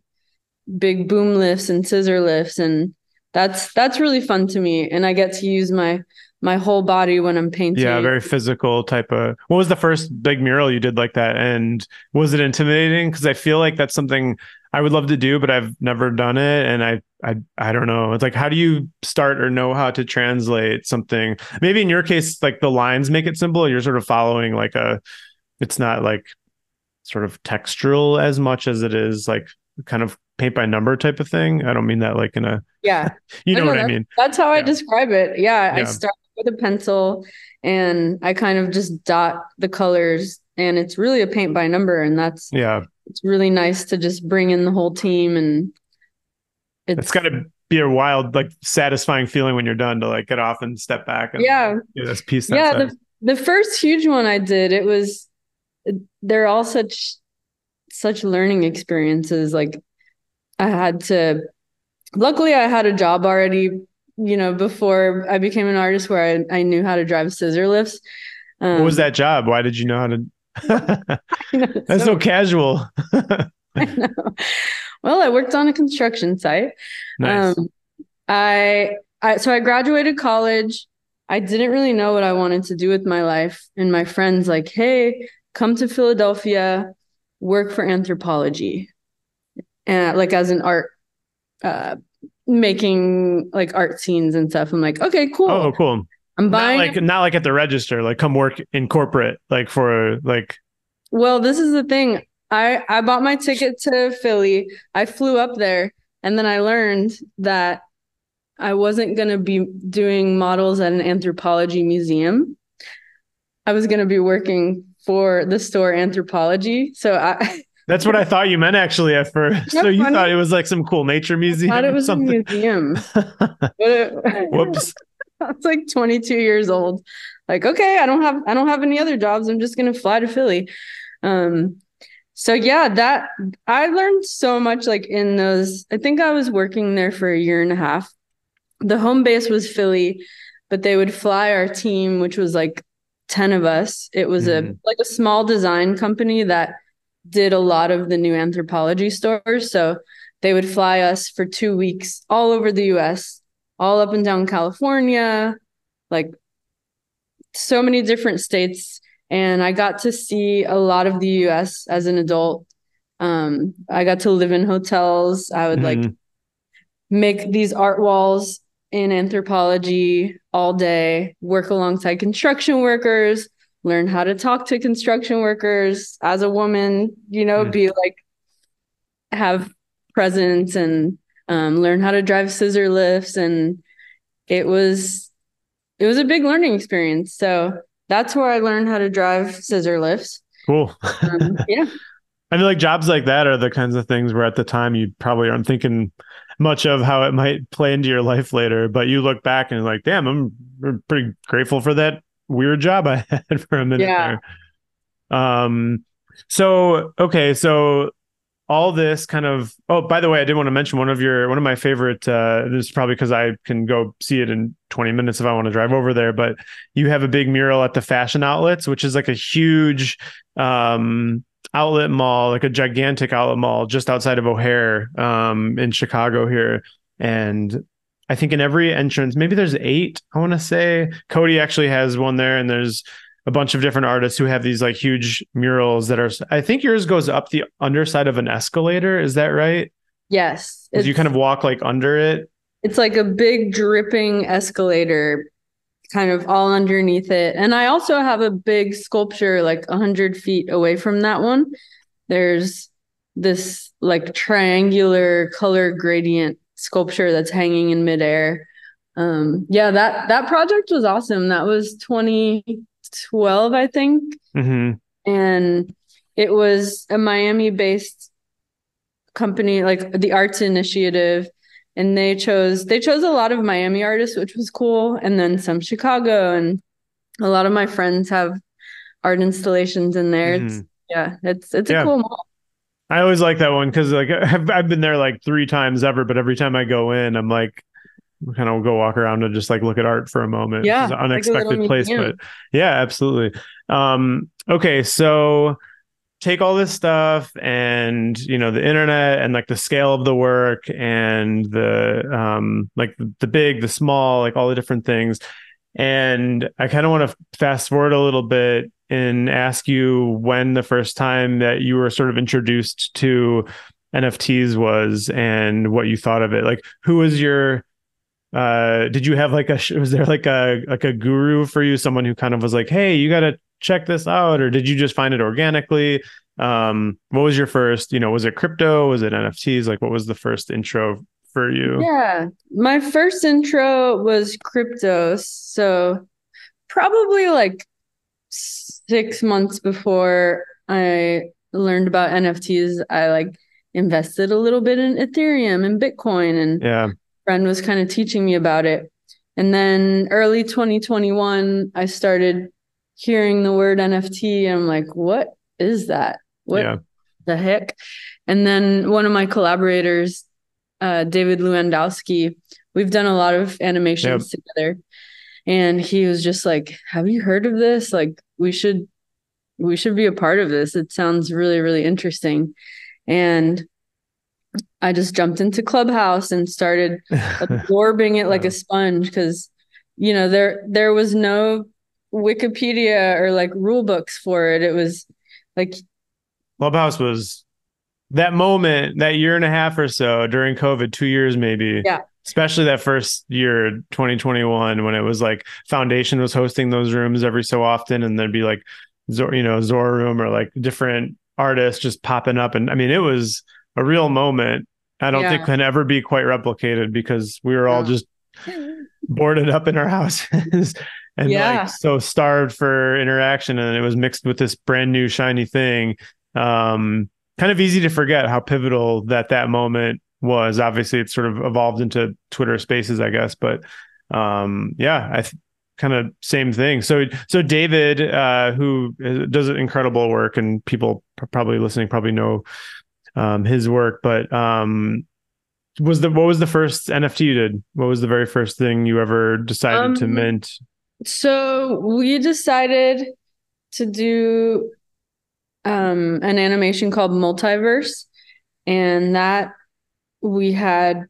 big boom lifts and scissor lifts. And that's, that's really fun to me. And I get to use my, my whole body when I'm painting. Yeah. Very physical type of, what was the first big mural you did like that? And was it intimidating? Cause I feel like that's something I would love to do, but I've never done it. And I, I, I don't know. It's like, how do you start or know how to translate something? Maybe in your case, like the lines make it simple. You're sort of following like a, it's not like sort of textural as much as it is like kind of paint by number type of thing. I don't mean that like in a, yeah, you know, I know what that, I mean? That's how yeah. I describe it. Yeah, yeah. I start with a pencil and I kind of just dot the colors and it's really a paint by number. And that's, yeah, it's really nice to just bring in the whole team. And it's, it's got to be a wild, like satisfying feeling when you're done to like get off and step back. And yeah. Do this piece. That yeah. The, the first huge one I did, it was, they're all such, such learning experiences. Like I had to, luckily I had a job already, you know, before I became an artist where I, I knew how to drive scissor lifts. Um, what was that job? Why did you know how to? know, That's so, so casual. I know. Well, I worked on a construction site. Nice. Um, I, I, so I graduated college. I didn't really know what I wanted to do with my life. And my friend's like, hey, come to Philadelphia, work for Anthropologie. And like as an art, uh, making like art scenes and stuff. I'm like, okay, cool. Oh, cool. I'm buying. Not like, not like at the register, like come work in corporate, like for like. Well, this is the thing. I, I bought my ticket to Philly. I flew up there and then I learned that I wasn't going to be doing models at an Anthropologie museum. I was going to be working for the store Anthropologie. So I. That's what I thought you meant actually at first. So you funny. Thought it was like some cool nature museum. I thought it was or something. A museum. it, Whoops. I was like twenty-two years old. Like, okay, I don't have, I don't have any other jobs. I'm just going to fly to Philly. Um, So yeah, that I learned so much like in those, I think I was working there for a year and a half. The home base was Philly, but they would fly our team, which was like ten of us. It was mm. a like a small design company that did a lot of the new Anthropologie stores. So they would fly us for two weeks all over the U S, all up and down California, like so many different states. And I got to see a lot of the U S as an adult. Um, I got to live in hotels. I would mm-hmm. like make these art walls in Anthropologie all day, work alongside construction workers, learn how to talk to construction workers as a woman, you know, mm-hmm. be like, have presence and um, learn how to drive scissor lifts. And it was, it was a big learning experience. So that's where I learned how to drive scissor lifts. Cool. um, yeah. I feel like jobs like that are the kinds of things where at the time you probably aren't thinking much of how it might play into your life later, but you look back and like, damn, I'm pretty grateful for that weird job I had for a minute yeah. there. Um, so, okay. So all this kind of, oh, by the way, I did want to mention one of your, one of my favorite, uh, this is probably because I can go see it in twenty minutes if I want to drive over there, but you have a big mural at the Fashion Outlets, which is like a huge um, outlet mall, like a gigantic outlet mall just outside of O'Hare um, in Chicago here. And I think in every entrance, maybe there's eight, I want to say. Cody actually has one there, and there's a bunch of different artists who have these like huge murals that are, I think yours goes up the underside of an escalator. Is that right? Yes. You kind of walk like under it. It's like a big dripping escalator kind of all underneath it. And I also have a big sculpture like one hundred feet away from that one. There's this like triangular color gradient sculpture that's hanging in midair. Um, yeah, that that project was awesome. That was twenty twelve, I think. Mm-hmm. And it was a Miami-based company, like the Arts Initiative. And they chose they chose a lot of Miami artists, which was cool. And then some Chicago, and a lot of my friends have art installations in there. Mm. It's, yeah, it's it's yeah. a cool mall. I always like that one because like I've, I've been there like three times ever, but every time I go in, I'm like kind of go walk around and just like look at art for a moment. Yeah, it's an unexpected like place, museum. But yeah, absolutely. Um, okay, so. Take all this stuff and, you know, the internet and like the scale of the work and the, um, like the big, the small, like all the different things. And I kind of want to fast forward a little bit and ask you when the first time that you were sort of introduced to N F Ts was and what you thought of it. Like, who was your, uh, did you have like a, was there like a, like a guru for you? Someone who kind of was like, hey, you got to check this out, or did you just find it organically? Um, what was your first, you know, was it crypto? Was it N F Ts? Like, what was the first intro for you? Yeah, my first intro was crypto. So probably like six months before I learned about N F Ts, I like invested a little bit in Ethereum and Bitcoin, and yeah, a friend was kind of teaching me about it. And then early twenty twenty-one, I started hearing the word N F T, and I'm like, what is that? What yeah. the heck? And then one of my collaborators, uh, David Lewandowski, we've done a lot of animations yep. together. And he was just like, have you heard of this? Like, we should, we should be a part of this. It sounds really, really interesting. And I just jumped into Clubhouse and started absorbing it like yeah. a sponge, because, you know, there, there was no Wikipedia or like rule books for it. It was like Clubhouse was that moment, that year and a half or so during COVID, two years maybe. Yeah. Especially that first year, twenty twenty-one, when it was like Foundation was hosting those rooms every so often, and there'd be like, you know, Zora room or like different artists just popping up. And I mean, it was a real moment. I don't yeah. think can ever be quite replicated, because we were all yeah. just boarded up in our houses and yeah. like so starved for interaction. And it was mixed with this brand new shiny thing. Um, kind of easy to forget how pivotal that that moment was. Obviously it's sort of evolved into Twitter Spaces, I guess, but um yeah I th- kind of same thing. So so David, uh who does incredible work, and people probably listening probably know um his work, but um was the what was the first N F T you did? What was the very first thing you ever decided um, to mint? So we decided to do um an animation called Multiverse, and that we had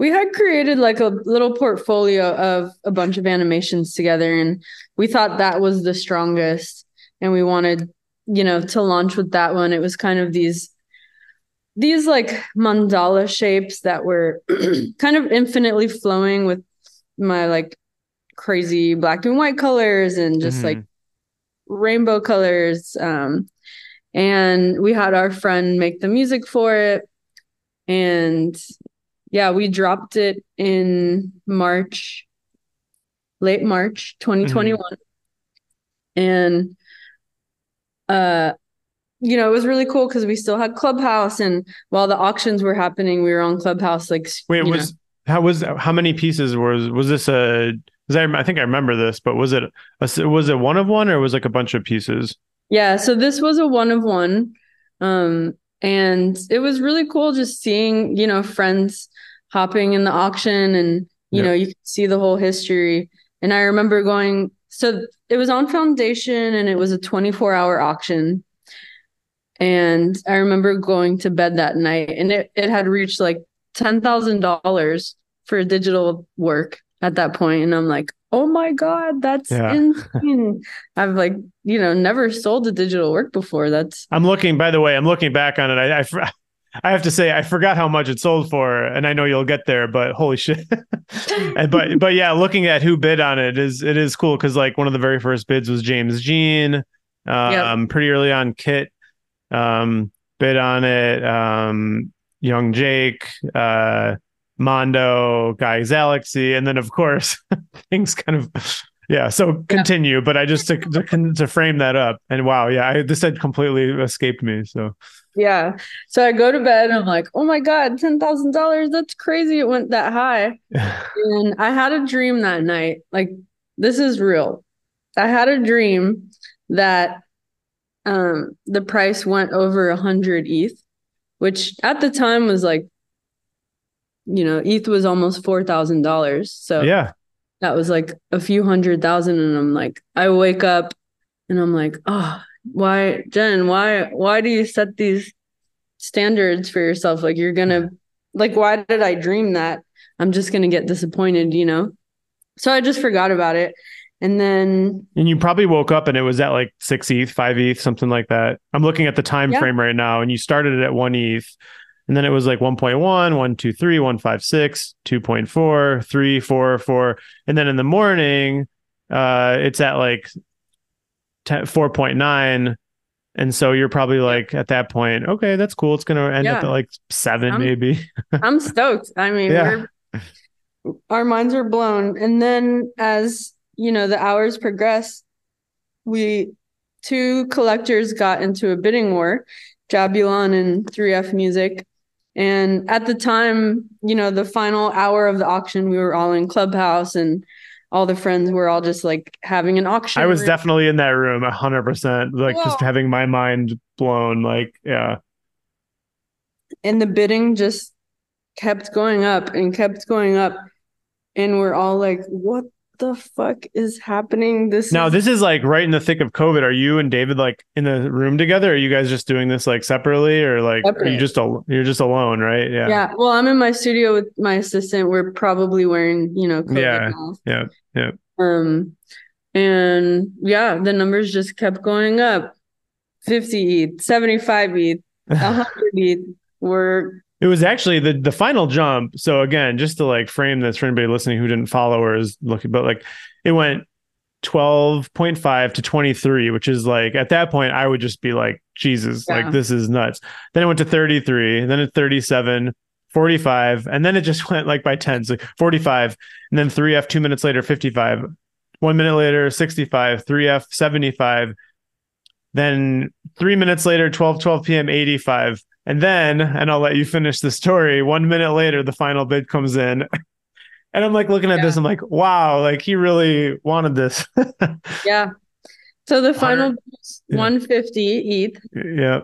we had created like a little portfolio of a bunch of animations together, and we thought that was the strongest, and we wanted, you know, to launch with that one. It was kind of these these like mandala shapes that were kind of infinitely flowing with my like crazy black and white colors and just mm-hmm. like rainbow colors, um and we had our friend make the music for it. And yeah, we dropped it in March, late March, twenty twenty-one. Mm-hmm. And, uh, you know, it was really cool because we still had Clubhouse, and while the auctions were happening, we were on Clubhouse. Like, wait, was know. how was how many pieces was was this a? Was I, I think I remember this, but was it a, was it one of one, or was it like a bunch of pieces? Yeah, so this was a one of one. Um, And it was really cool just seeing, you know, friends hopping in the auction, and, you yep. know, you could see the whole history. And I remember going, so it was on Foundation, and it was a twenty-four hour auction. And I remember going to bed that night, and it, it had reached like ten thousand dollars for digital work at that point. And I'm like, oh my God, that's yeah. insane. I've like, you know, never sold a digital work before. That's I'm looking, by the way, I'm looking back on it. I, I, I have to say, I forgot how much it sold for, and I know you'll get there, but holy shit. and, but, but yeah, looking at who bid on it is, it is cool. Cause like one of the very first bids was James Jean, um, yep. pretty early on. Kit, um, bid on it. Um, young Jake, uh, Mondo, Guy's Galaxy, and then of course things kind of yeah so continue yeah. But I just to, to to frame that up, and wow yeah I, this had completely escaped me. So yeah so I go to bed and I'm like, oh my God, ten thousand dollars, that's crazy, it went that high. And I had a dream that night, like this is real. I had a dream that um the price went over one hundred E T H, which at the time was like, you know, E T H was almost four thousand dollars. So yeah, that was like a few hundred thousand. And I'm like, I wake up and I'm like, oh, why, Jen, why, why do you set these standards for yourself? Like, you're going to like, why did I dream that? I'm just going to get disappointed, you know? So I just forgot about it. And then, and you probably woke up and it was at like six E T H, five E T H, something like that. I'm looking at the time yeah. frame right now, and you started it at one E T H. And then it was like one point one, one point two three, one point five six, two point four, three, four, four. And then in the morning, uh, it's at like four point nine. And so you're probably like, at that point, okay, that's cool. It's going to end yeah. up at like seven, I'm, maybe. I'm stoked. I mean, yeah. we're, our minds are blown. And then as, you know, the hours progress, we, two collectors got into a bidding war, Jabulon and three F Music. And at the time, you know, the final hour of the auction, we were all in Clubhouse and all the friends were all just like having an auction. I was room. definitely in that room, a hundred percent, like Whoa. just having my mind blown. Like, yeah. And the bidding just kept going up and kept going up. And we're all like, what the fuck is happening? This now, is- this is like right in the thick of COVID. Are you and David like in the room together? Are you guys just doing this like separately, or like Separate. are you just al- you're just alone, right? Yeah. Yeah. Well, I'm in my studio with my assistant. We're probably wearing, you know, COVID yeah, masks. yeah, yeah. Um, and yeah, the numbers just kept going up. fifty E T H, seventy-five E T H, one hundred E T H. We're It was actually the, the final jump. So again, just to like frame this for anybody listening who didn't follow or is looking, but like it went twelve point five to twenty-three, which is like, at that point, I would just be like, Jesus, yeah. like this is nuts. Then it went to thirty-three, then at thirty-seven, forty-five. And then it just went like by tens, like forty-five. And then three F, two minutes later, fifty-five, one minute later, sixty-five, three F, seventy-five. Then three minutes later, twelve, twelve P M, eighty-five. And then, and I'll let you finish the story, one minute later, the final bid comes in. And I'm like looking at yeah. this, I'm like, wow, like he really wanted this. yeah. So the final bid was yeah. one hundred fifty E T H. Yeah.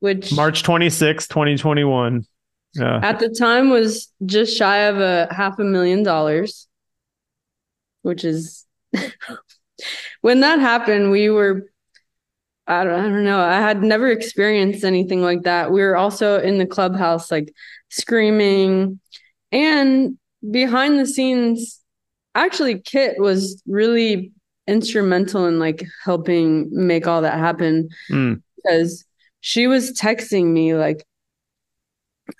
Which March twenty-sixth, twenty twenty-one. Yeah. At the time was just shy of a half a million dollars, which is when that happened, we were I don't, I don't know. I had never experienced anything like that. We were also in the Clubhouse, like screaming, and behind the scenes, actually Kit was really instrumental in like helping make all that happen mm. because she was texting me like,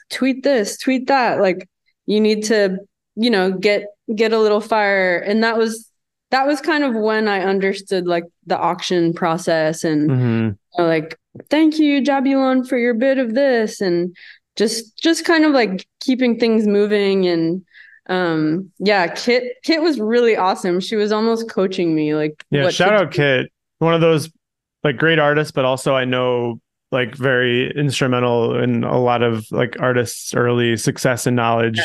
tweet this, tweet that. Like you need to, you know, get, get a little fire. And that was, that was kind of when I understood like the auction process and mm-hmm. you know, like, thank you, Jabulon, for your bid of this. And just, just kind of like keeping things moving. And um, yeah, Kit, Kit was really awesome. She was almost coaching me. Like, yeah, shout out Kit, one of those like great artists, but also I know like very instrumental in a lot of like artists' early success and knowledge,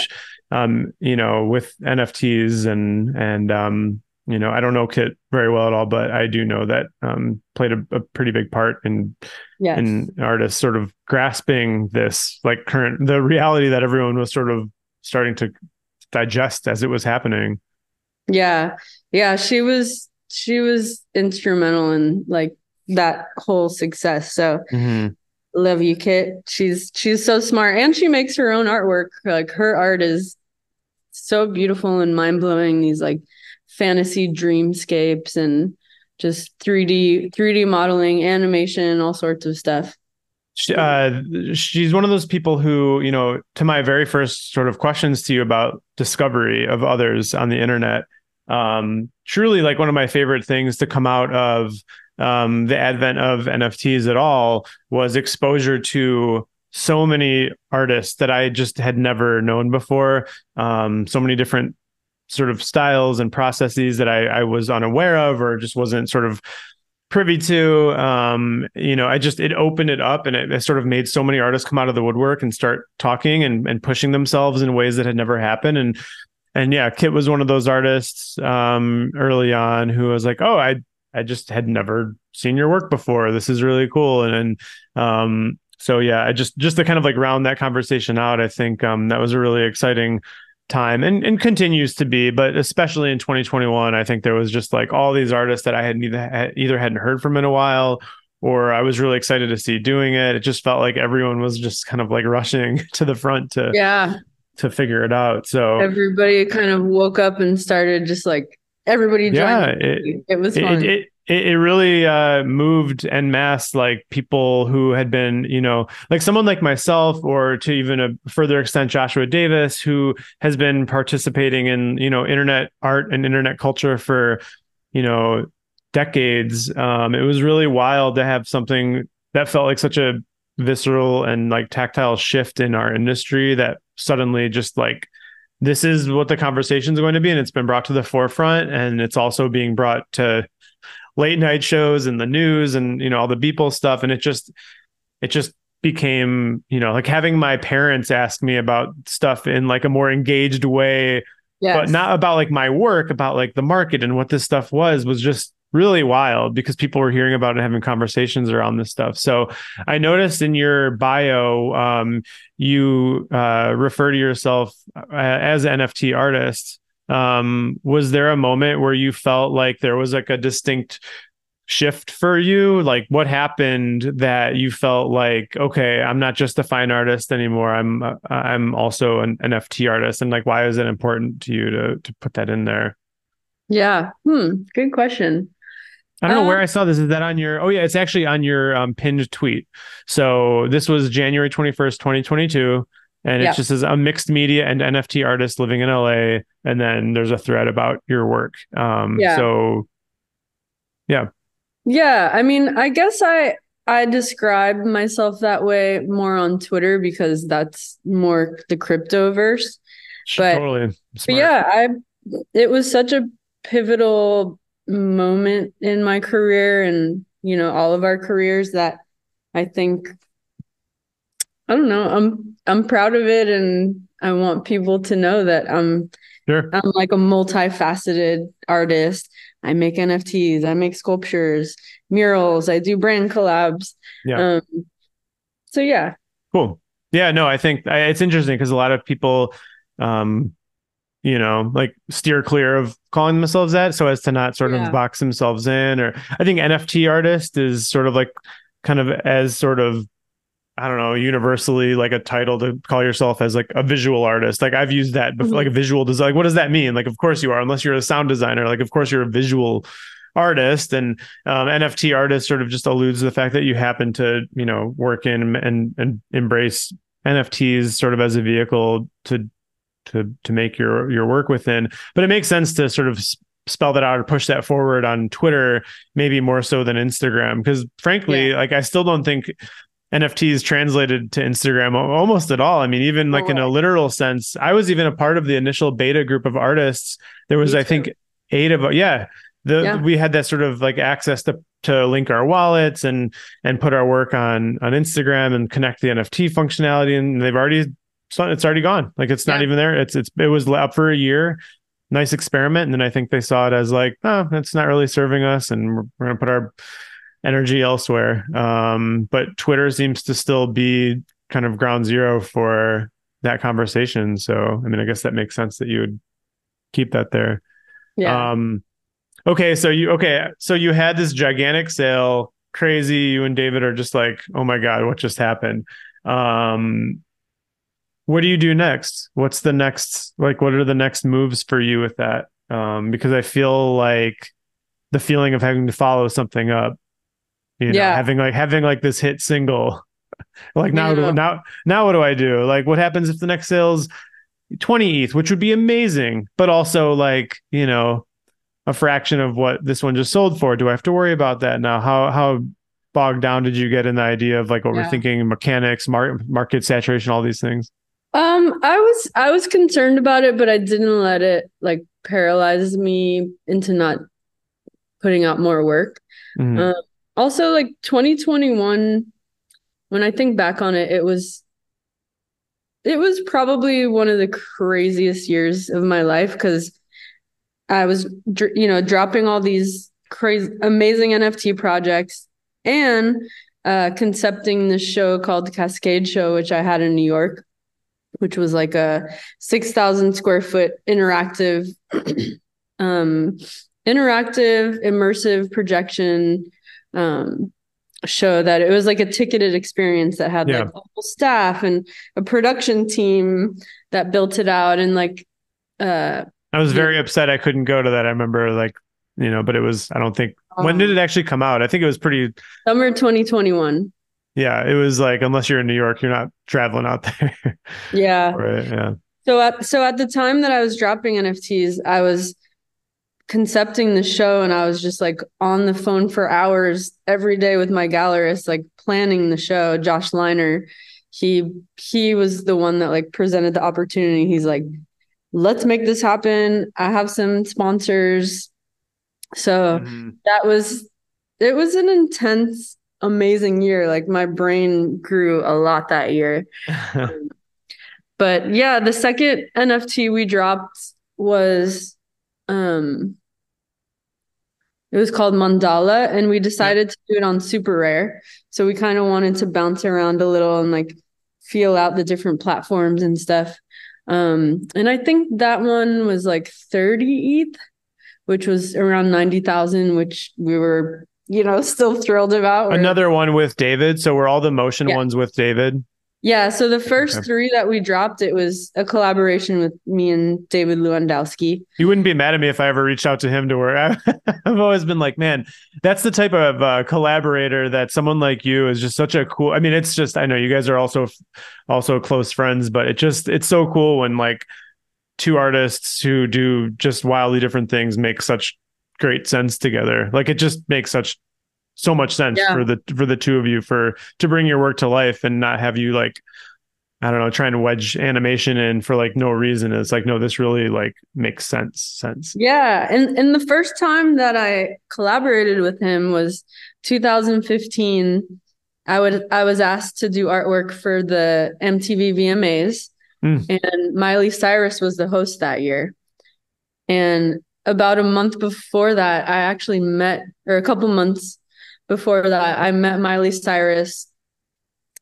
yeah. um, you know, with N F Ts and, and, um, you know, I don't know Kit very well at all, but I do know that um, played a, a pretty big part in yes. in artists sort of grasping this like current the reality that everyone was sort of starting to digest as it was happening. Yeah, yeah, she was she was instrumental in like that whole success. So mm-hmm. love you, Kit. She's she's so smart, and she makes her own artwork. Like her art is so beautiful and mind blowing. These like fantasy dreamscapes and just three D modeling, animation, all sorts of stuff. She, uh, she's one of those people who, you know, to my very first sort of questions to you about discovery of others on the internet, um, truly like one of my favorite things to come out of um, the advent of N F Ts at all was exposure to so many artists that I just had never known before. Um, so many different sort of styles and processes that I, I was unaware of or just wasn't sort of privy to. Um, you know, I just, it opened it up and it, it sort of made so many artists come out of the woodwork and start talking and, and pushing themselves in ways that had never happened. And, and yeah, Kit was one of those artists um, early on who was like, oh, I, I just had never seen your work before. This is really cool. And, and um, so, yeah, I just, just to kind of like round that conversation out, I think um, that was a really exciting time and, and continues to be, but especially in twenty twenty-one, I think there was just like all these artists that I hadn't either, either hadn't heard from in a while, or I was really excited to see doing it. It just felt like everyone was just kind of like rushing to the front to, yeah. to figure it out. So everybody kind of woke up and started just like everybody joined. Yeah, it, it was fun. It, it, it, it really uh, moved en masse, like people who had been, you know, like someone like myself, or to even a further extent, Joshua Davis, who has been participating in, you know, internet art and internet culture for, you know, decades. Um, it was really wild to have something that felt like such a visceral and like tactile shift in our industry that suddenly just like, this is what the conversation is going to be. And it's been brought to the forefront, and it's also being brought to late night shows and the news and, you know, all the Beeple stuff. And it just, it just became, you know, like having my parents ask me about stuff in like a more engaged way, yes. but not about like my work, about like the market and what this stuff was, was just really wild because people were hearing about it and having conversations around this stuff. So I noticed in your bio, um, you uh, refer to yourself as an N F T artist. Um, was there a moment where you felt like there was like a distinct shift for you? Like what happened that you felt like, okay, I'm not just a fine artist anymore. I'm, uh, I'm also an N F T artist. And like, why is it important to you to, to put that in there? Yeah. Hmm. Good question. I don't know uh, where I saw this. Is that on your, oh yeah, it's actually on your um, pinned tweet. So this was January twenty-first, twenty twenty-two. And it yeah. just says a mixed media and N F T artist living in L A. And then there's a thread about your work. Um, yeah. So yeah. Yeah. I mean, I guess I, I describe myself that way more on Twitter because that's more the cryptoverse, but, totally. but yeah, I, it was such a pivotal moment in my career and, you know, all of our careers that I think, I don't know, I'm, I'm proud of it. And I want people to know that I'm, sure. I'm like a multifaceted artist. I make N F Ts, I make sculptures, murals, I do brand collabs. Yeah. Um, so yeah. Cool. Yeah, no, I think I, it's interesting because a lot of people, um, you know, like steer clear of calling themselves that so as to not sort yeah. of box themselves in. Or I think N F T artist is sort of like kind of as sort of, I don't know, universally like a title to call yourself as like a visual artist. Like I've used that before, mm-hmm. like a visual design. Like, what does that mean? Like, of course you are, unless you're a sound designer, like, of course you're a visual artist. And um, N F T artist sort of just alludes to the fact that you happen to, you know, work in and, and embrace N F Ts sort of as a vehicle to, to to make your your work within. But it makes sense to sort of spell that out or push that forward on Twitter, maybe more so than Instagram, because frankly, yeah. like I still don't think N F Ts translated to Instagram almost at all. I mean, even like oh, in a literal sense, I was even a part of the initial beta group of artists. There was, I think, eight of us. Yeah. The, yeah. We had that sort of like access to, to link our wallets and, and put our work on, on Instagram and connect the N F T functionality. And they've already, it's already gone. Like it's not yeah. even there. It's, it's, it was up for a year. Nice experiment. And then I think they saw it as like, oh, it's not really serving us. And we're, we're going to put our energy elsewhere. Um, but Twitter seems to still be kind of ground zero for that conversation. So, I mean, I guess that makes sense that you would keep that there. Yeah. Um, okay. So you, okay. So you had this gigantic sale, crazy. You and David are just like, oh my God, what just happened? Um, what do you do next? What's the next, like, what are the next moves for you with that? Um, because I feel like the feeling of having to follow something up, you know, yeah. having like having like this hit single, like now, yeah. now, now what do I do? Like, what happens if the next sale's twenty E T H, which would be amazing, but also like, you know, a fraction of what this one just sold for? Do I have to worry about that now? How, how bogged down did you get in the idea of like overthinking yeah. mechanics, mar- market saturation, all these things? Um, I was, I was concerned about it, but I didn't let it like paralyze me into not putting out more work. Mm-hmm. Um, Also, like twenty twenty-one, when I think back on it, it was it was probably one of the craziest years of my life because I was, you know, dropping all these crazy, amazing N F T projects and uh, concepting this show called Cascade Show, which I had in New York, which was like a six thousand square foot interactive, um, interactive, immersive projection um show that it was like a ticketed experience that had yeah. like a whole staff and a production team that built it out. And like uh I was very yeah. upset I couldn't go to that. I remember like, you know, but it was, I don't think um, when did it actually come out? I think it was pretty summer twenty twenty-one. Yeah, it was like, unless you're in New York, you're not traveling out there. yeah. Right, yeah. So at so at the time that I was dropping N F Ts, I was concepting the show, and I was just like on the phone for hours every day with my gallerist, like planning the show. Josh Liner, he he was the one that like presented the opportunity. He's like, let's make this happen. I have some sponsors. So mm-hmm. that was, it was an intense, amazing year. Like my brain grew a lot that year. um, but yeah, the second N F T we dropped was, um, it was called Mandala, and we decided yeah. to do it on Super Rare. So we kind of wanted to bounce around a little and like feel out the different platforms and stuff. Um, and I think that one was like thirty E T H, which was around ninety thousand, which we were, you know, still thrilled about. We're, Another one with David. So were all the motion yeah. ones with David? Yeah. So the first okay. three that we dropped, it was a collaboration with me and David Lewandowski. You wouldn't be mad at me if I ever reached out to him to where I've, I've always been like, man, that's the type of uh, collaborator that someone like you is just such a cool. I mean, it's just, I know you guys are also, also close friends, but it just, it's so cool when like two artists who do just wildly different things make such great sense together. Like it just makes such so much sense yeah. for the for the two of you for to bring your work to life and not have you like, I don't know, trying to wedge animation in for like no reason. It's like, no, this really like makes sense sense. Yeah. And and the first time that I collaborated with him was two thousand fifteen. I would I was asked to do artwork for the M T V V M As mm. and Miley Cyrus was the host that year. And about a month before that, I actually met, or a couple months before that, I met Miley Cyrus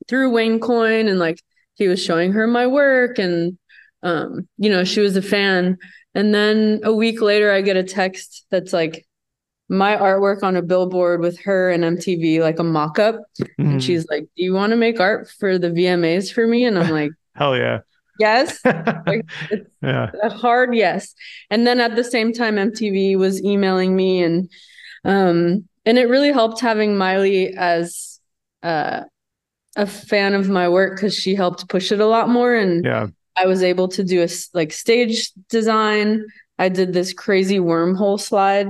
through Wayne Coyne, and like he was showing her my work, and um, you know, she was a fan. And then a week later, I get a text that's like my artwork on a billboard with her and M T V, like a mock-up, mm-hmm. and she's like, "Do you want to make art for the V M As for me?" And I'm like, "Hell yeah." Yes. Like, it's yeah. a hard yes. And then at the same time, M T V was emailing me, and um, and it really helped having Miley as uh, a fan of my work, because she helped push it a lot more. And yeah. I was able to do a like stage design. I did this crazy wormhole slide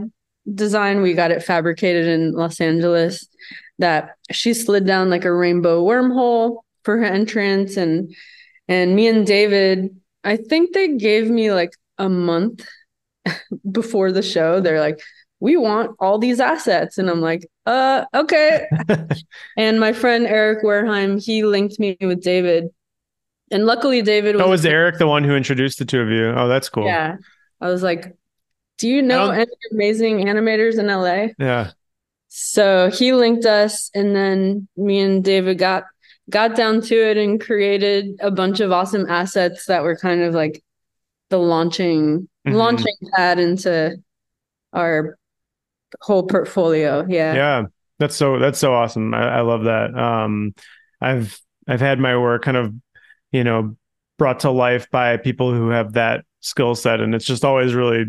design. We got it fabricated in Los Angeles, that she slid down like a rainbow wormhole for her entrance. And And me and David, I think they gave me like a month before the show. They're like, we want all these assets. And I'm like, uh, okay. And my friend Eric Wareheim, he linked me with David. And luckily David was... Oh, was Eric the one who introduced the two of you? Oh, that's cool. Yeah. I was like, do you know any amazing animators in L A? Yeah. So he linked us, and then me and David got... got down to it and created a bunch of awesome assets that were kind of like the launching mm-hmm. launching pad into our whole portfolio. Yeah. Yeah. That's so, that's so awesome. I, I love that. Um, I've, I've had my work kind of, you know, brought to life by people who have that skill set, and it's just always really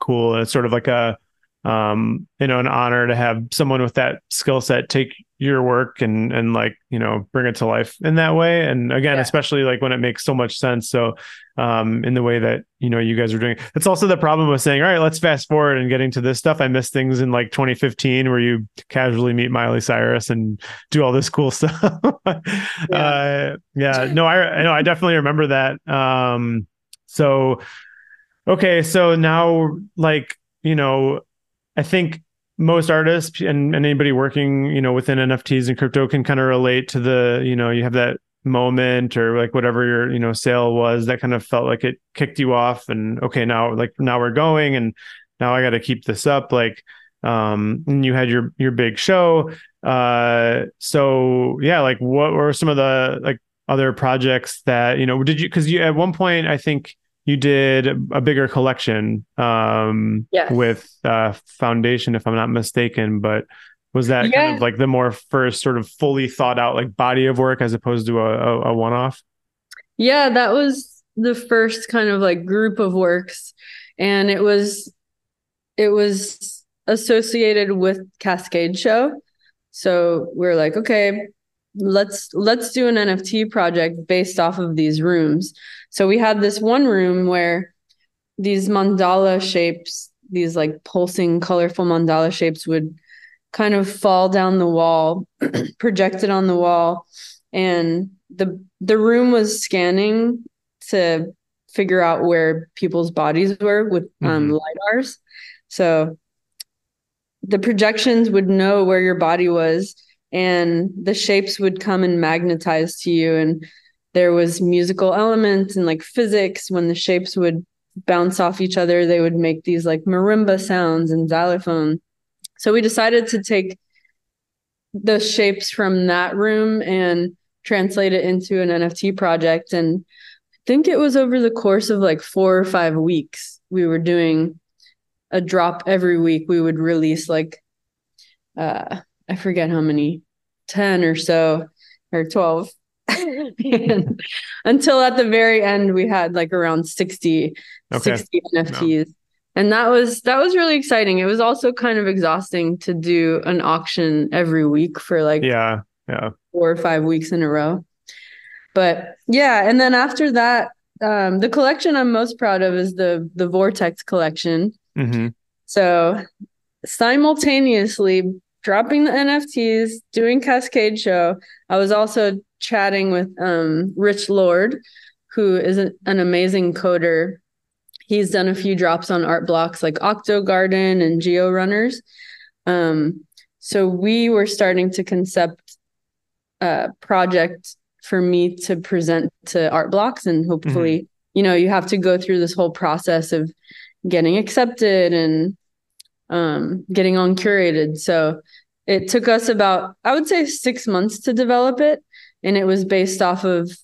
cool. And it's sort of like a, um, you know, an honor to have someone with that skill set take your work and, and like, you know, bring it to life in that way. And again, yeah. especially like when it makes so much sense. So, um, in the way that, you know, you guys are doing, it's also the problem with saying, all right, let's fast forward and getting to this stuff. I missed things in like twenty fifteen where you casually meet Miley Cyrus and do all this cool stuff. yeah. Uh, yeah, no, I, no, I definitely remember that. Um, so, okay. So now like, you know, I think most artists and, and anybody working, you know, within N F Ts and crypto can kind of relate to the, you know, you have that moment or like whatever your, you know, sale was that kind of felt like it kicked you off, and okay, now like now we're going, and now I got to keep this up. Like, um, and you had your, your big show. Uh, so yeah, like what were some of the like other projects that, you know, did you, cause you, at one point, I think you did a bigger collection um, yes. with uh, Foundation, if I'm not mistaken, but was that yeah. kind of like the more first sort of fully thought out like body of work as opposed to a, a, a one-off? Yeah, that was the first kind of like group of works. And it was, it was associated with Cascade Show. So we're like, okay, let's let's do an N F T project based off of these rooms. So we had this one room where these mandala shapes these like pulsing, colorful mandala shapes would kind of fall down the wall, projected on the wall. And the the room was scanning to figure out where people's bodies were with um, mm-hmm. LiDARs. So the projections would know where your body was, and the shapes would come and magnetize to you. And there was musical elements and like physics. When the shapes would bounce off each other, they would make these like marimba sounds and xylophone. So we decided to take the shapes from that room and translate it into an N F T project. And I think it was over the course of like four or five weeks, we were doing a drop every week. We would release like, uh, I forget how many, ten or so, or twelve. And until at the very end, we had like around sixty, okay. sixty N F Ts. No. And that was, that was really exciting. It was also kind of exhausting to do an auction every week for like yeah, yeah. four or five weeks in a row. But yeah. And then after that, um, the collection I'm most proud of is the, the Vortex collection. Mm-hmm. So simultaneously dropping the N F Ts, doing Cascade Show, I was also chatting with um, Rich Lord, who is an, an amazing coder. He's done a few drops on Art Blocks like Octo Garden and Geo Runners. Um, so we were starting to concept a project for me to present to Art Blocks, and hopefully, mm-hmm. you know, you have to go through this whole process of getting accepted and um, getting on curated. So it took us about, I would say, six months to develop it. And it was based off of,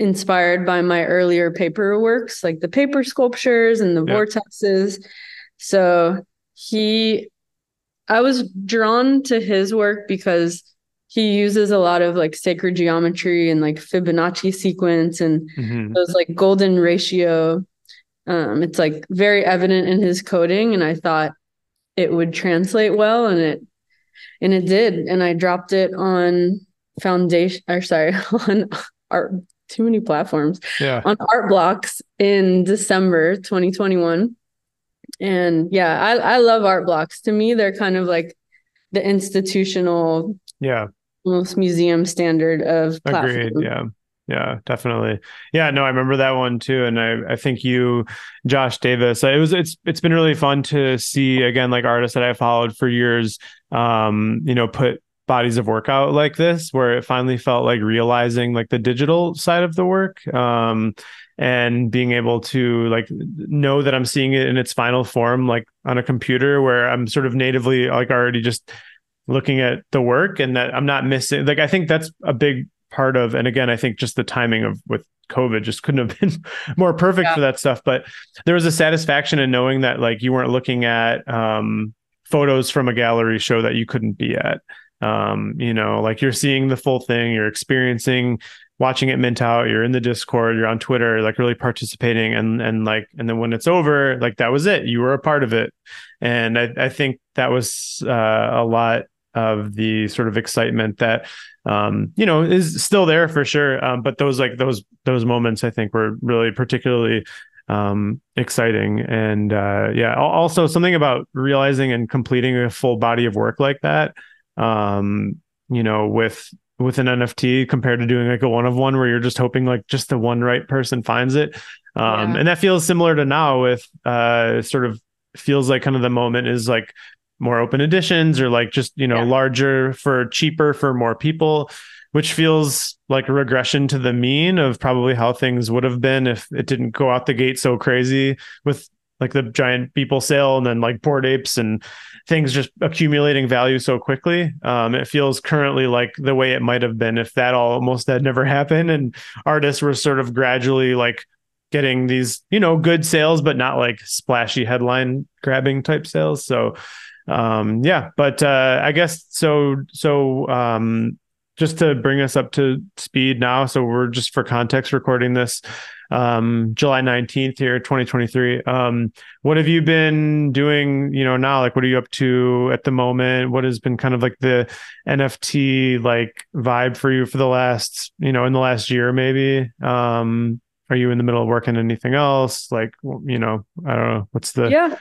inspired by my earlier paper works, like the paper sculptures and the yeah. vortexes. So he, I was drawn to his work because he uses a lot of like sacred geometry and like Fibonacci sequence and mm-hmm. those like golden ratio. Um, it's like very evident in his coding, and I thought it would translate well, and it, and it did. And I dropped it on Foundation, or sorry, on Art, too many platforms, yeah. on Art Blocks in December twenty twenty-one. And yeah, I, I love Art Blocks. To me, they're kind of like the institutional, yeah, almost museum standard of platform. Agreed, yeah. Yeah, definitely. Yeah, no, I remember that one too. And I, I think you, Josh Davis, it was, it's, it's been really fun to see, again, like artists that I followed for years, um, you know, put bodies of work out like this, where it finally felt like realizing like the digital side of the work. Um, and being able to like know that I'm seeing it in its final form, like on a computer where I'm sort of natively like already just looking at the work, and that I'm not missing. Like, I think that's a big part of, and again, I think just the timing of with COVID just couldn't have been more perfect yeah. for that stuff. But there was a satisfaction in knowing that like you weren't looking at um, photos from a gallery show that you couldn't be at. Um, you know, like you're seeing the full thing, you're experiencing, watching it mint out, you're in the Discord, you're on Twitter, like really participating. And, and like, and then when it's over, like that was it, you were a part of it. And I, I think that was uh, a lot of the sort of excitement that, um, you know, is still there for sure. Um, but those, like those, those moments I think were really particularly, um, exciting. And, uh, yeah, also something about realizing and completing a full body of work like that. Um, you know, with, with an N F T compared to doing like a one-of-one where you're just hoping like just the one right person finds it. Um, yeah. And that feels similar to now with, uh, sort of feels like kind of the moment is like more open editions or like just, you know, yeah. larger for cheaper for more people, which feels like a regression to the mean of probably how things would have been if it didn't go out the gate so crazy with like the giant people sale and then like Bored Apes and things just accumulating value so quickly. Um, it feels currently like the way it might've been if that all almost had never happened. And artists were sort of gradually like getting these, you know, good sales, but not like splashy headline grabbing type sales. So um, yeah, but uh, I guess so, so um, just to bring us up to speed now. So we're just for context recording this um July nineteenth here, twenty twenty-three. Um what have you been doing, you know, now? Like what are you up to at the moment? What has been kind of like the N F T like vibe for you for the last, you know, in the last year maybe? Um are you in the middle of working anything else? Like, you know, I don't know, what's the yeah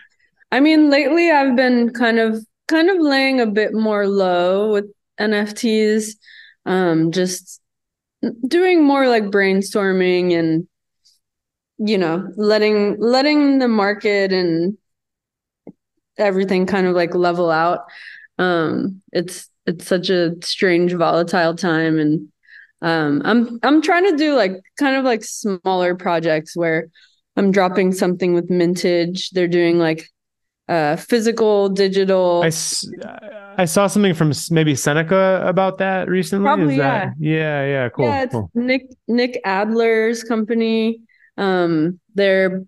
I mean, lately I've been kind of kind of laying a bit more low with N F Ts, um, just doing more like brainstorming and, you know, letting letting the market and everything kind of like level out. Um, it's it's such a strange, volatile time, and um, I'm I'm trying to do like kind of like smaller projects where I'm dropping something with mintage. They're doing like uh, physical, digital. I, I saw something from maybe Seneca about that recently. Probably, Is yeah. That, yeah, yeah, cool. Yeah, it's cool. Nick Nick Adler's company. Um, they're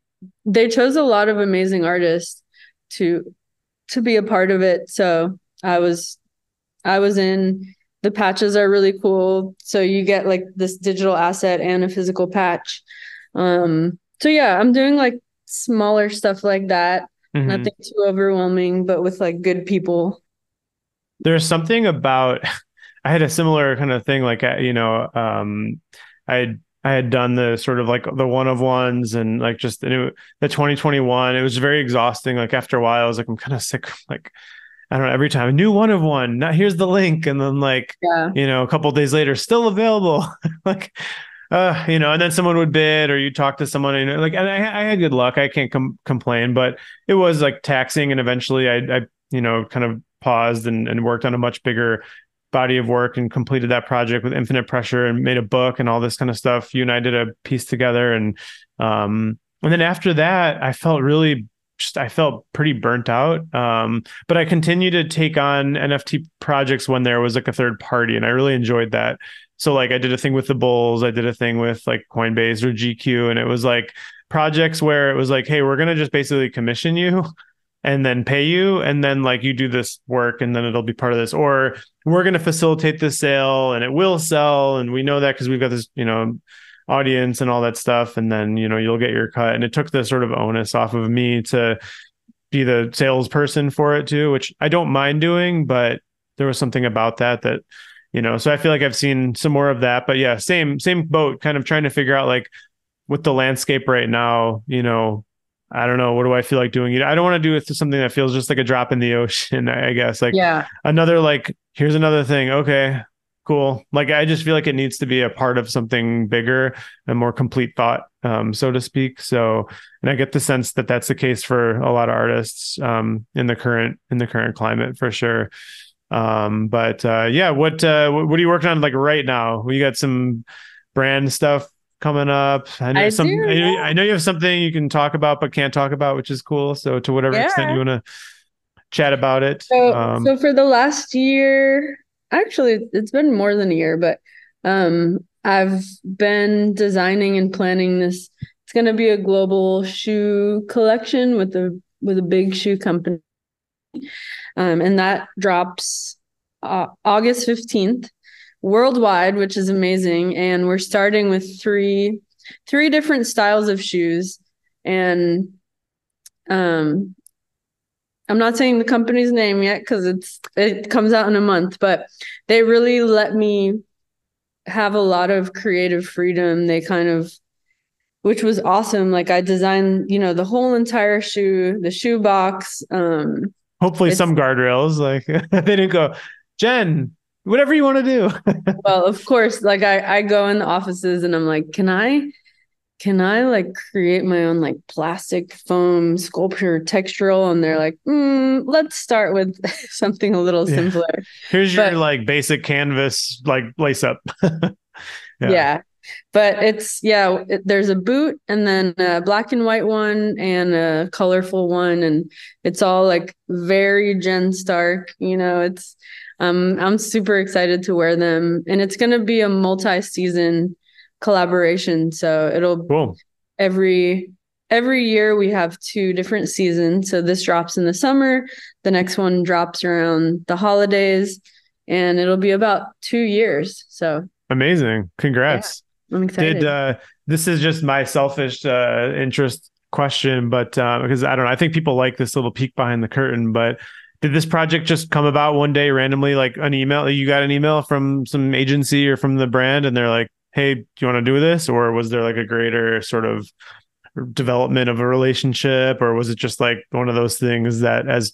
they chose a lot of amazing artists to to be a part of it. So I was I was in. The patches are really cool. So you get like this digital asset and a physical patch. Um, so yeah, I'm doing like smaller stuff like that. Mm-hmm. Nothing too overwhelming, but with like good people. There's something about, I had a similar kind of thing. Like, you know, um, I had, I had done the sort of like the one of ones and like just and it, the twenty twenty-one, it was very exhausting. Like after a while, I was like, I'm kind of sick. Like, I don't know, every time a new one of one, now here's the link. And then like, yeah. you know, a couple of days later, still available, like, uh, you know, and then someone would bid or you talk to someone and like, and I, I had good luck. I can't com- complain, but it was like taxing. And eventually I, I you know, kind of paused and, and worked on a much bigger body of work and completed that project with infinite pressure and made a book and all this kind of stuff. You and I did a piece together. And, um, and then after that, I felt really Just, I felt pretty burnt out. Um, but I continued to take on N F T projects when there was like a third party, and I really enjoyed that. So like I did a thing with the Bulls, I did a thing with like Coinbase or G Q, and it was like projects where it was like, hey, we're going to just basically commission you and then pay you. And then like you do this work and then it'll be part of this, or we're going to facilitate this sale and it will sell. And we know that because we've got this, you know, audience and all that stuff, and then you know you'll get your cut. And it took the sort of onus off of me to be the salesperson for it too, which I don't mind doing, but there was something about that that, you know, so I feel like I've seen some more of that. But yeah, same same boat, kind of trying to figure out like with the landscape right now, you know, I don't know, what do I feel like doing? I don't want to do it to something that feels just like a drop in the ocean, I guess. Like yeah. another like here's another thing. Okay. Cool. Like, I just feel like it needs to be a part of something bigger and more complete thought, um, so to speak. So, and I get the sense that that's the case for a lot of artists, um, in the current, in the current climate for sure. Um, but, uh, yeah, what, uh, what are you working on like right now? You got some brand stuff coming up. I know, I some, do, yeah. I know you have something you can talk about, but can't talk about, which is cool. So to whatever yeah. extent you want to chat about it. So, um, so for the last year, actually, it's been more than a year, but um, I've been designing and planning this. It's going to be a global shoe collection with a with a big shoe company, um, and that drops uh, August fifteenth worldwide, which is amazing. And we're starting with three three different styles of shoes, and um. I'm not saying the company's name yet because it's it comes out in a month, but they really let me have a lot of creative freedom. They kind of, which was awesome. Like I designed, you know, the whole entire shoe, the shoe box. Um, Hopefully some guardrails. Like they didn't go, Jen, whatever you want to do. Well, of course, like I, I go in the offices and I'm like, can I? Can I like create my own like plastic foam sculpture textural? And they're like, mm, let's start with something a little simpler. Yeah. Here's but, your like basic canvas, like lace up. yeah. yeah. But it's, yeah, it, there's a boot and then a black and white one and a colorful one. And it's all like very Jen Stark, you know, it's, um, I'm super excited to wear them, and it's going to be a multi-season collaboration, so it'll cool. every every year we have two different seasons, so this drops in the summer, the next one drops around the holidays, and it'll be about two years. So amazing. Congrats. Yeah, I'm excited. Did uh this is just my selfish uh interest question, but uh because I don't know, I think people like this little peek behind the curtain, but did this project just come about one day randomly, like an email, you got an email from some agency or from the brand and they're like, hey, do you want to do this? Or was there like a greater sort of development of a relationship, or was it just like one of those things that as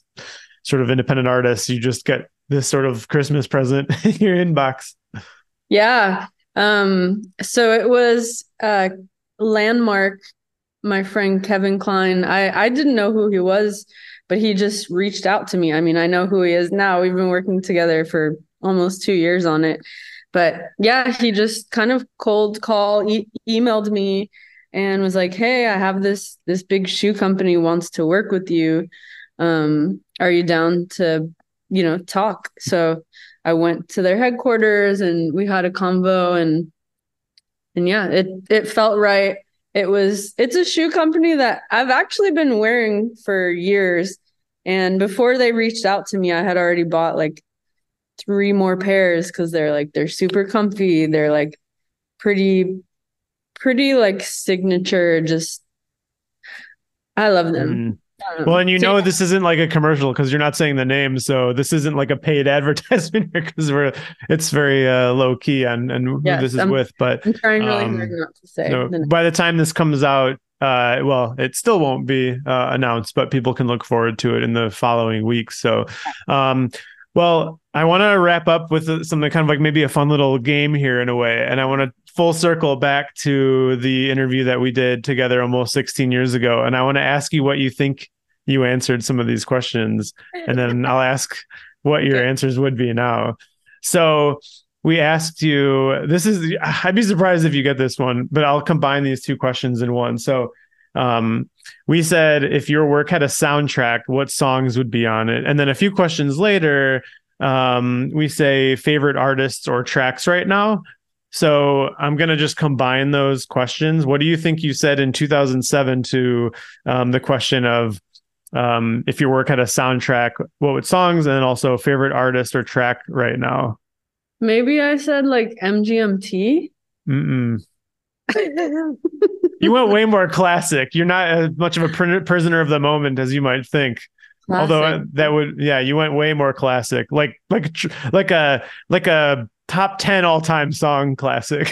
sort of independent artists, you just get this sort of Christmas present in your inbox? Yeah. Um, so it was uh, Landmark, my friend Kevin Klein. I, I didn't know who he was, but he just reached out to me. I mean, I know who he is now. We've been working together for almost two years on it. But yeah, he just kind of cold call e- emailed me and was like, hey, I have this this big shoe company wants to work with you. Um, are you down to, you know, talk? So I went to their headquarters and we had a convo, and and yeah, it it felt right. It was it's a shoe company that I've actually been wearing for years. And before they reached out to me, I had already bought like three more pairs, because they're like they're super comfy. They're like pretty pretty like signature, just I love them. Mm. Um, well, and you so know yeah. This isn't like a commercial because you're not saying the name, so this isn't like a paid advertisement because we're it's very uh, low key on and who yes, this is I'm, with. But I'm trying really um, hard not to say. No, the by the time this comes out, uh well it still won't be uh, announced, but people can look forward to it in the following week. So um well, I want to wrap up with something kind of like maybe a fun little game here in a way. And I want to full circle back to the interview that we did together almost sixteen years ago. And I want to ask you what you think you answered some of these questions. And then I'll ask what your answers would be now. So we asked you, this is, I'd be surprised if you get this one, but I'll combine these two questions in one. So um we said, if your work had a soundtrack, what songs would be on it? And then a few questions later, um we say favorite artists or tracks right now. So I'm going to just combine those questions. What do you think you said in two thousand seven to um the question of um if your work had a soundtrack, what would songs, and then also favorite artist or track right now? Maybe I said like M G M T. Mm-mm. You went way more classic. You're not as much of a prisoner of the moment as you might think. Classic. Although that would, yeah, you went way more classic, like like like a like a top ten all time song classic.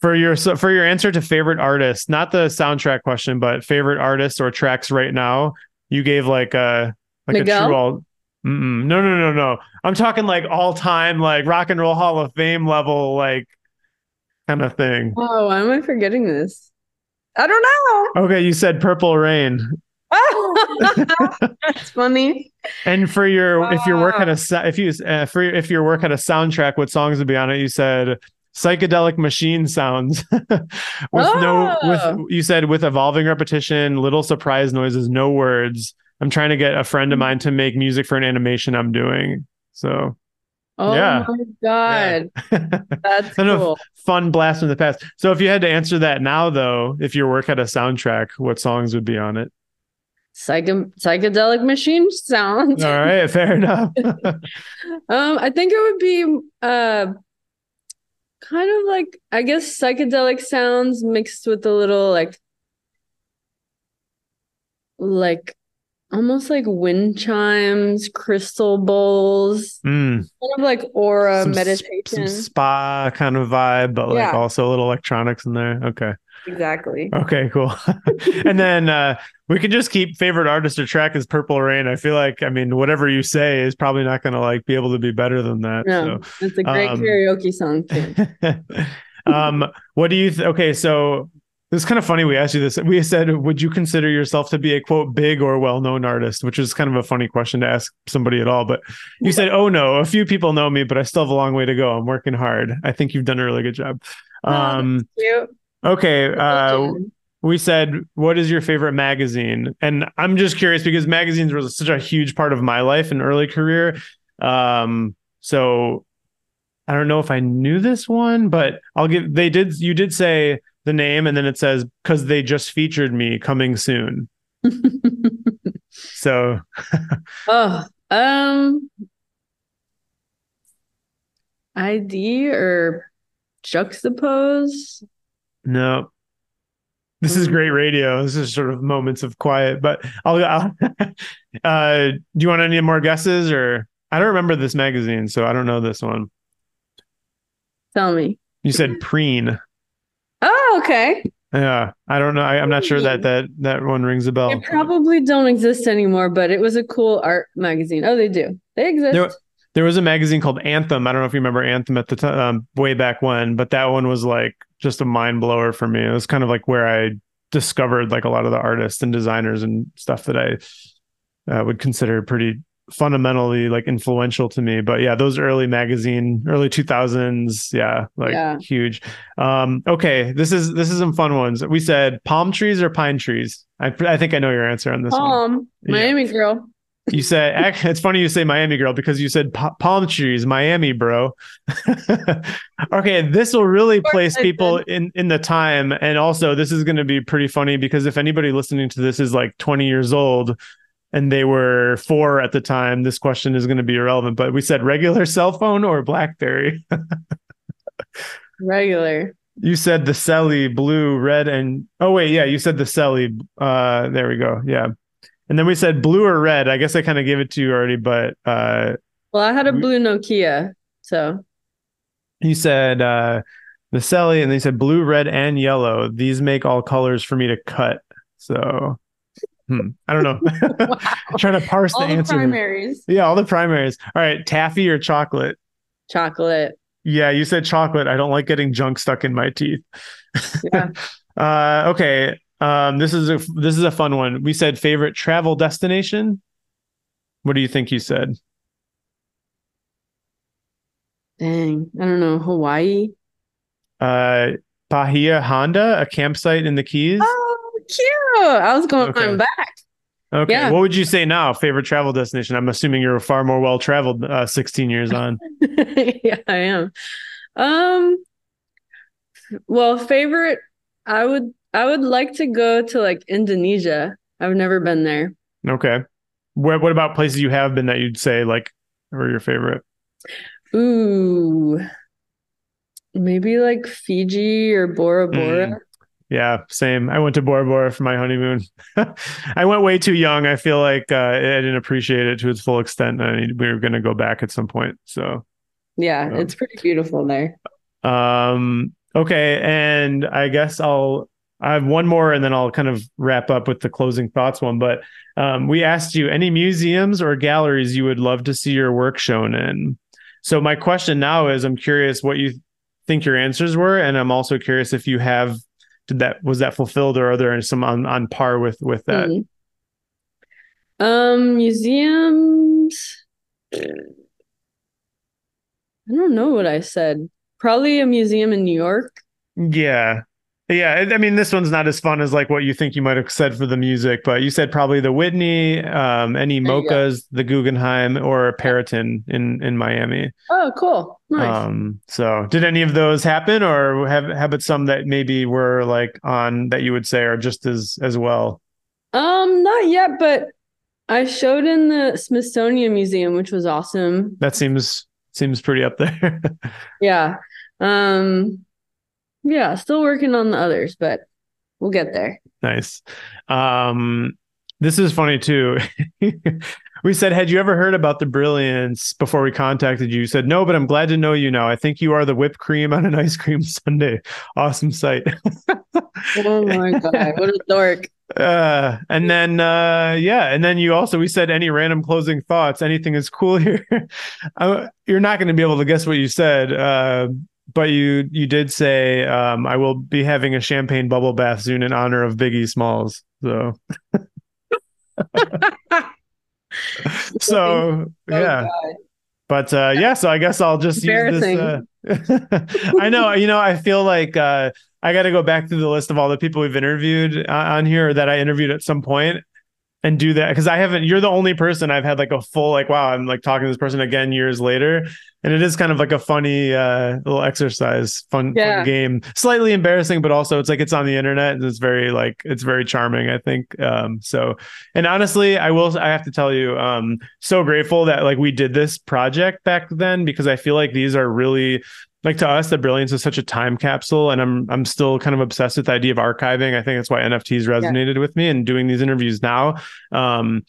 for your for your answer to favorite artist, not the soundtrack question, but favorite artist or tracks right now, you gave like a like Miguel? a true all. Mm-mm. No, no, no, no. I'm talking like all time, like Rock and Roll Hall of Fame level, like. Kind of thing. Oh, why am I forgetting this? I don't know. Okay, you said Purple Rain. Oh, that's funny. And for your wow. if your work had a if you uh, for if your work had a soundtrack, what songs would be on it? You said psychedelic machine sounds. with oh. no with you said with evolving repetition, little surprise noises, no words. I'm trying to get a friend of mine to make music for an animation I'm doing. So Oh yeah. my God. Yeah. That's cool. Fun blast from the past. So if you had to answer that now, though, if your work had a soundtrack, what songs would be on it? Psycho- psychedelic machine sounds. All right. Fair enough. um, I think it would be uh, kind of like, I guess, psychedelic sounds mixed with a little like, like, almost like wind chimes, crystal bowls, mm. kind of like aura, some meditation, some spa kind of vibe, but yeah. like also a little electronics in there. Okay. Exactly. Okay, cool. And then uh, we can just keep favorite artist or track as Purple Rain. I feel like, I mean, whatever you say is probably not going to like be able to be better than that. No, so. It's a great um, karaoke song too. um, what do you, th- okay, so it's kind of funny we asked you this. We said, would you consider yourself to be a, quote, big or well-known artist? Which is kind of a funny question to ask somebody at all. But you said, oh, no, a few people know me, but I still have a long way to go. I'm working hard. I think you've done a really good job. Um, oh, okay. Uh, we said, what is your favorite magazine? And I'm just curious because magazines were such a huge part of my life and early career. Um, so I don't know if I knew this one, but I'll give, they did, you did say, the name, and then it says because they just featured me, coming soon. So oh um I D or Juxtapose? No, this is great radio. This is sort of moments of quiet, but I'll, I'll uh do you want any more guesses? Or I don't remember this magazine, so I don't know this one. Tell me. You said Preen. Oh, okay. Yeah, I don't know. I, I'm not sure that, that that one rings a bell. They probably don't exist anymore, but it was a cool art magazine. Oh, they do. They exist. There, there was a magazine called Anthem. I don't know if you remember Anthem at the time, um, way back when, but that one was like just a mind blower for me. It was kind of like where I discovered like a lot of the artists and designers and stuff that I uh, would consider pretty fundamentally like influential to me. But yeah, those early magazine, early two thousands, yeah, like yeah. huge. Um, okay, this is this is some fun ones. We said palm trees or pine trees. I I think I know your answer on this palm, one. Yeah. Miami girl. You said actually, it's funny you say Miami girl because you said p- palm trees, Miami bro. Okay, this will really place people in in the time, and also this is going to be pretty funny because if anybody listening to this is like twenty years old and they were four at the time, this question is going to be irrelevant, but we said regular cell phone or BlackBerry? Regular. You said the celly, blue, red, and... Oh, wait, yeah, you said the celly. Uh, there we go, yeah. And then we said blue or red. I guess I kind of gave it to you already, but... Uh, well, I had a blue Nokia, so... You said uh, the celly, and then you said blue, red, and yellow. These make all colors for me to cut, so... Hmm. I don't know. Wow. I'm trying to parse all the, the answer. Primaries. Yeah, all the primaries. All right, taffy or chocolate? Chocolate. Yeah, you said chocolate. I don't like getting junk stuck in my teeth. Yeah. uh, okay. Um, this is a this is a fun one. We said favorite travel destination. What do you think you said? Dang, I don't know. Hawaii. Uh, Bahia Honda, a campsite in the Keys. Oh. Cute. I was going okay. back. Okay. Yeah. What would you say now? Favorite travel destination? I'm assuming you're far more well-traveled uh, sixteen years on. Yeah, I am. Um, well, favorite, I would, I would like to go to like Indonesia. I've never been there. Okay. Where, what about places you have been that you'd say like, are your favorite? Ooh, maybe like Fiji or Bora Bora. Mm. Yeah, same. I went to Bora Bora for my honeymoon. I went way too young. I feel like uh, I didn't appreciate it to its full extent. I mean, we were going to go back at some point. So, yeah, so. It's pretty beautiful there. Um. Okay, and I guess I'll. I have one more, and then I'll kind of wrap up with the closing thoughts one. But um, we asked you any museums or galleries you would love to see your work shown in. So my question now is, I'm curious what you think your answers were, and I'm also curious if you have. Did that, was that fulfilled, or are there some on, on par with, with that? Mm-hmm. Um, museums. I don't know what I said. Probably a museum in New York. Yeah. Yeah. I mean, this one's not as fun as like what you think you might've said for the music, but you said probably the Whitney, um, any Mochas, the Guggenheim, or Paraton in, in Miami. Oh, cool. Nice. Um, so did any of those happen, or have, have it some that maybe were like on that you would say are just as, as well? Um, not yet, but I showed in the Smithsonian Museum, which was awesome. That seems, seems pretty up there. Yeah. Um, yeah, still working on the others, but we'll get there. Nice. Um, this is funny too. We said, had you ever heard about The Brilliance before we contacted you? You said, no, but I'm glad to know you now. I think you are the whipped cream on an ice cream sundae. Awesome site. Oh my God. What a dork. Uh, and then, uh, yeah. And then you also, we said, any random closing thoughts, anything is cool here. I, you're not going to be able to guess what you said. Uh, but you, you did say, um, I will be having a champagne bubble bath soon in honor of Biggie Smalls. So. So oh, yeah, God. But uh, yeah, so I guess I'll just use this. Uh... I know, you know, I feel like uh, I got to go back through the list of all the people we've interviewed uh, on here, or that I interviewed at some point, and do that, because I haven't. You're the only person I've had like a full like, wow, I'm like talking to this person again years later, and it is kind of like a funny uh, little exercise, fun, yeah. fun game, slightly embarrassing, but also it's like it's on the internet and it's very like it's very charming, I think. Um, so, and honestly, I will, I have to tell you, um, so grateful that like we did this project back then, because I feel like these are really. Like to us, The Brilliance is such a time capsule, and I'm I'm still kind of obsessed with the idea of archiving. I think that's why N F Ts resonated yeah. with me, and doing these interviews now. Um,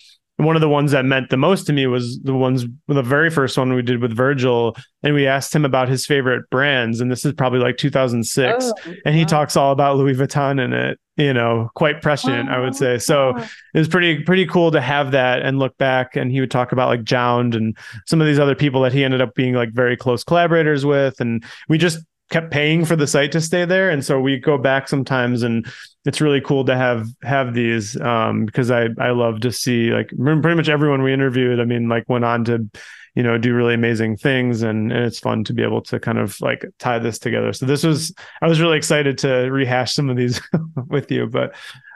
one of the ones that meant the most to me was the ones, the very first one we did with Virgil, and we asked him about his favorite brands. And this is probably like two thousand six, oh, and wow. he talks all about Louis Vuitton in it, you know, quite prescient, oh, I would say. So wow. it was pretty, pretty cool to have that and look back. And he would talk about like Jound and some of these other people that he ended up being like very close collaborators with. And we just kept paying for the site to stay there. And so we go back sometimes, and it's really cool to have, have these, um, because I, I love to see like pretty much everyone we interviewed, I mean, like went on to, you know, do really amazing things, and, and it's fun to be able to kind of like tie this together. So this was, I was really excited to rehash some of these with you, but,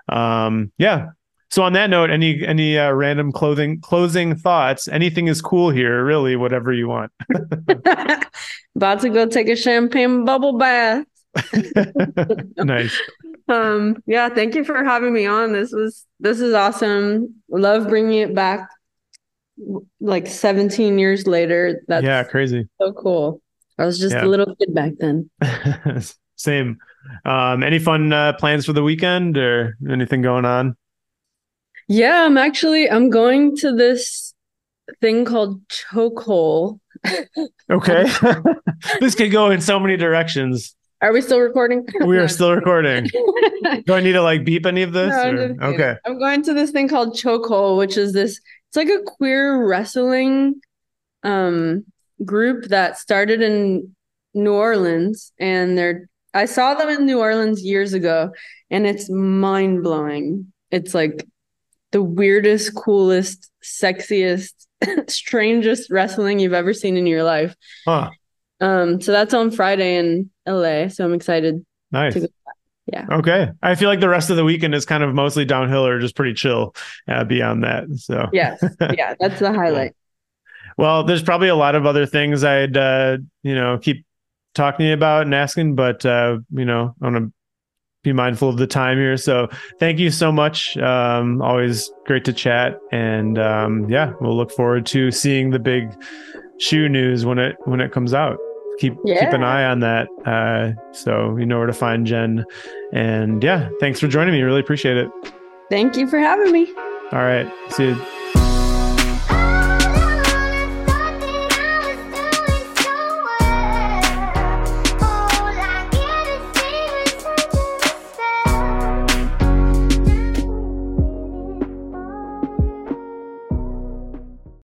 um, yeah. So on that note, any, any, uh, random clothing, closing thoughts, anything is cool here, really, whatever you want. About to go take a champagne bubble bath. Nice. Um, yeah. Thank you for having me on. This was, this is awesome. Love bringing it back like seventeen years later. That's yeah, crazy. So cool. I was just yeah. a little kid back then. Same. Um, any fun, uh, plans for the weekend or anything going on? Yeah, I'm actually, I'm going to this thing called Chokehold. Okay. This could go in so many directions. Are we still recording? We are still recording. Do I need to like beep any of this? No, I'm just kidding. Okay. I'm going to this thing called Chokehold, which is this, it's like a queer wrestling um, group that started in New Orleans. And they're, I saw them in New Orleans years ago, and it's mind blowing. It's like the weirdest, coolest, sexiest, strangest wrestling you've ever seen in your life. Huh. Um, so that's on Friday in L A. So I'm excited. Nice. To go back. Yeah. Okay. I feel like the rest of the weekend is kind of mostly downhill or just pretty chill uh, beyond that. So yes, yeah, that's the highlight. Well, there's probably a lot of other things I'd uh, you know keep talking about and asking, but uh, you know on a be mindful of the time here. So thank you so much. Um, always great to chat. And um, yeah, we'll look forward to seeing the big shoe news when it, when it comes out. Keep, yeah. keep an eye on that. Uh, so you know where to find Jen. And yeah, thanks for joining me. Really appreciate it. Thank you for having me. All right. See you.